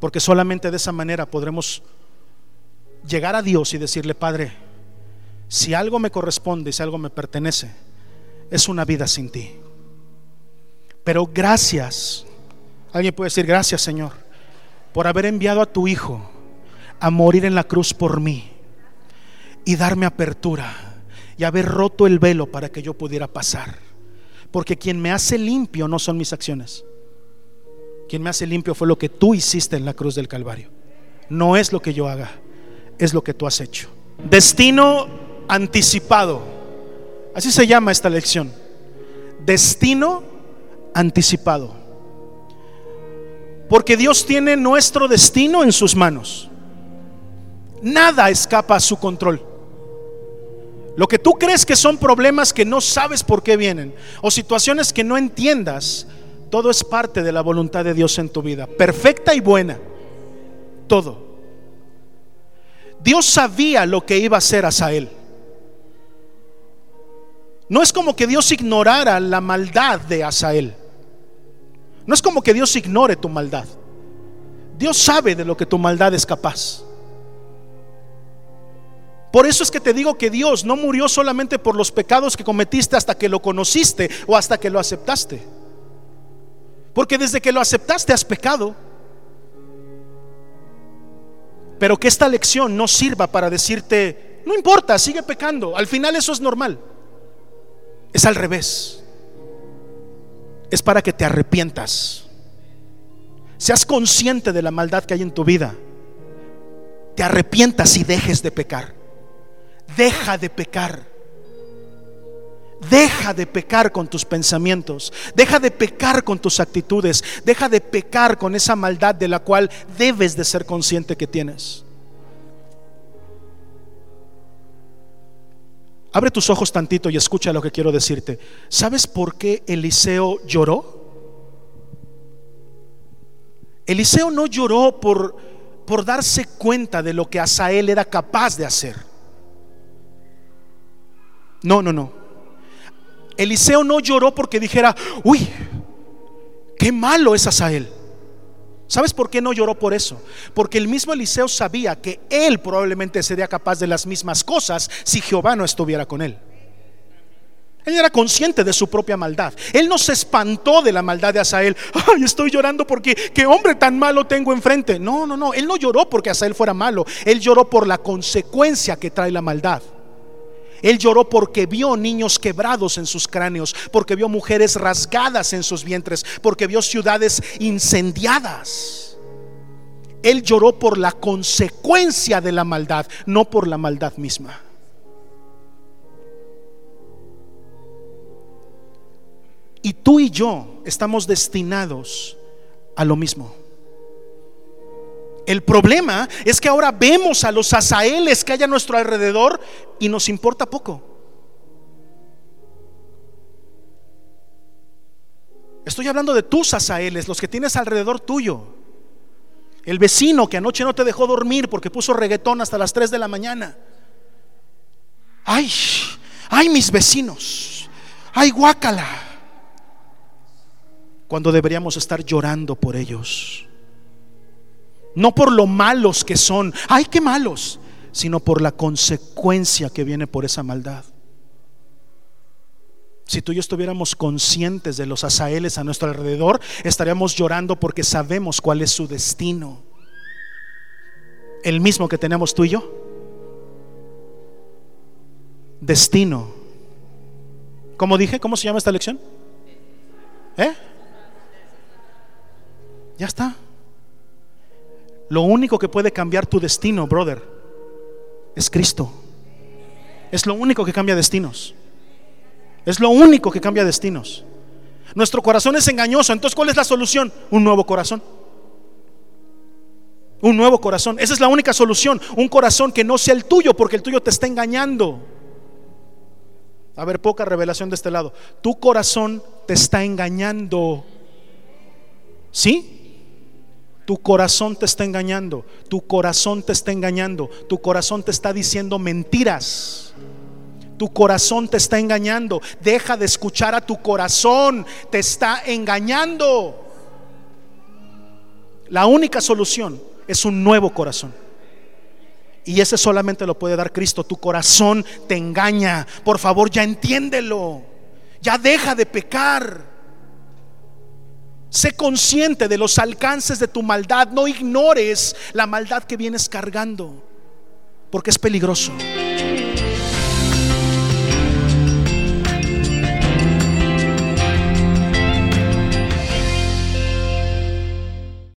Porque solamente de esa manera podremos llegar a Dios y decirle: Padre, si algo me corresponde, si algo me pertenece, es una vida sin ti. Pero gracias. Alguien puede decir: gracias, Señor, por haber enviado a tu Hijo a morir en la cruz por mí y darme apertura y haber roto el velo para que yo pudiera pasar. Porque quien me hace limpio no son mis acciones. Quien me hace limpio fue lo que tú hiciste en la cruz del Calvario. No es lo que yo haga, es lo que tú has hecho. Destino anticipado. Así se llama esta lección. Destino anticipado. Porque Dios tiene nuestro destino en sus manos. Nada escapa a su control. Lo que tú crees que son problemas que no sabes por qué vienen, o situaciones que no entiendas, todo es parte de la voluntad de Dios en tu vida, perfecta y buena. Todo. Dios sabía lo que iba a hacer Hazael. No es como que Dios ignorara la maldad de Hazael. No es como que Dios ignore tu maldad. Dios sabe de lo que tu maldad es capaz. Por eso es que te digo que Dios no murió solamente por los pecados que cometiste hasta que lo conociste o hasta que lo aceptaste. Porque desde que lo aceptaste has pecado. Pero que esta lección no sirva para decirte: no importa, sigue pecando, al final eso es normal. Es al revés. Es para que te arrepientas, seas consciente de la maldad que hay en tu vida, te arrepientas y dejes de pecar. Deja de pecar. Deja de pecar con tus pensamientos, deja de pecar con tus actitudes, deja de pecar con esa maldad de la cual debes de ser consciente que tienes. Abre tus ojos tantito y escucha lo que quiero decirte. ¿Sabes por qué Eliseo lloró? Eliseo no lloró por darse cuenta de lo que Hazael era capaz de hacer. No. Eliseo no lloró porque dijera: uy, qué malo es Hazael. ¿Sabes por qué no lloró por eso? Porque el mismo Eliseo sabía que él probablemente sería capaz de las mismas cosas si Jehová no estuviera con él. Él era consciente de su propia maldad. Él no se espantó de la maldad de Hazael. Ay, estoy llorando porque qué hombre tan malo tengo enfrente. No, él no lloró porque Hazael fuera malo. Él lloró por la consecuencia que trae la maldad. Él lloró porque vio niños quebrados en sus cráneos, porque vio mujeres rasgadas en sus vientres, porque vio ciudades incendiadas. Él lloró por la consecuencia de la maldad, no por la maldad misma. Y tú y yo estamos destinados a lo mismo. El problema es que ahora vemos a los Hazaeles que hay a nuestro alrededor y nos importa poco. Estoy hablando de tus Hazaeles, los que tienes alrededor tuyo. El vecino que anoche no te dejó dormir porque puso reggaetón hasta las 3 de la mañana. Ay, mis vecinos. Ay, guácala. Cuando deberíamos estar llorando por ellos. No por lo malos que son, ay, qué malos, sino por la consecuencia que viene por esa maldad. Si tú y yo estuviéramos conscientes de los Hazaeles a nuestro alrededor, estaríamos llorando porque sabemos cuál es su destino. El mismo que tenemos tú y yo. Destino. ¿Cómo dije? ¿Cómo se llama esta lección? Ya está. Lo único que puede cambiar tu destino, brother, es Cristo. Es lo único que cambia destinos. Es lo único que cambia destinos. Nuestro corazón es engañoso. Entonces, ¿cuál es la solución? Un nuevo corazón. Un nuevo corazón. Esa es la única solución. Un corazón que no sea el tuyo, porque el tuyo te está engañando. A ver, poca revelación de este lado. Tu corazón te está engañando. ¿Sí? Tu corazón te está engañando, tu corazón te está engañando, tu corazón te está diciendo mentiras, tu corazón te está engañando. Deja de escuchar a tu corazón, te está engañando. La única solución es un nuevo corazón, y ese solamente lo puede dar Cristo. Tu corazón te engaña, por favor, ya entiéndelo, ya deja de pecar. Sé consciente de los alcances de tu maldad. No ignores la maldad que vienes cargando, porque es peligroso.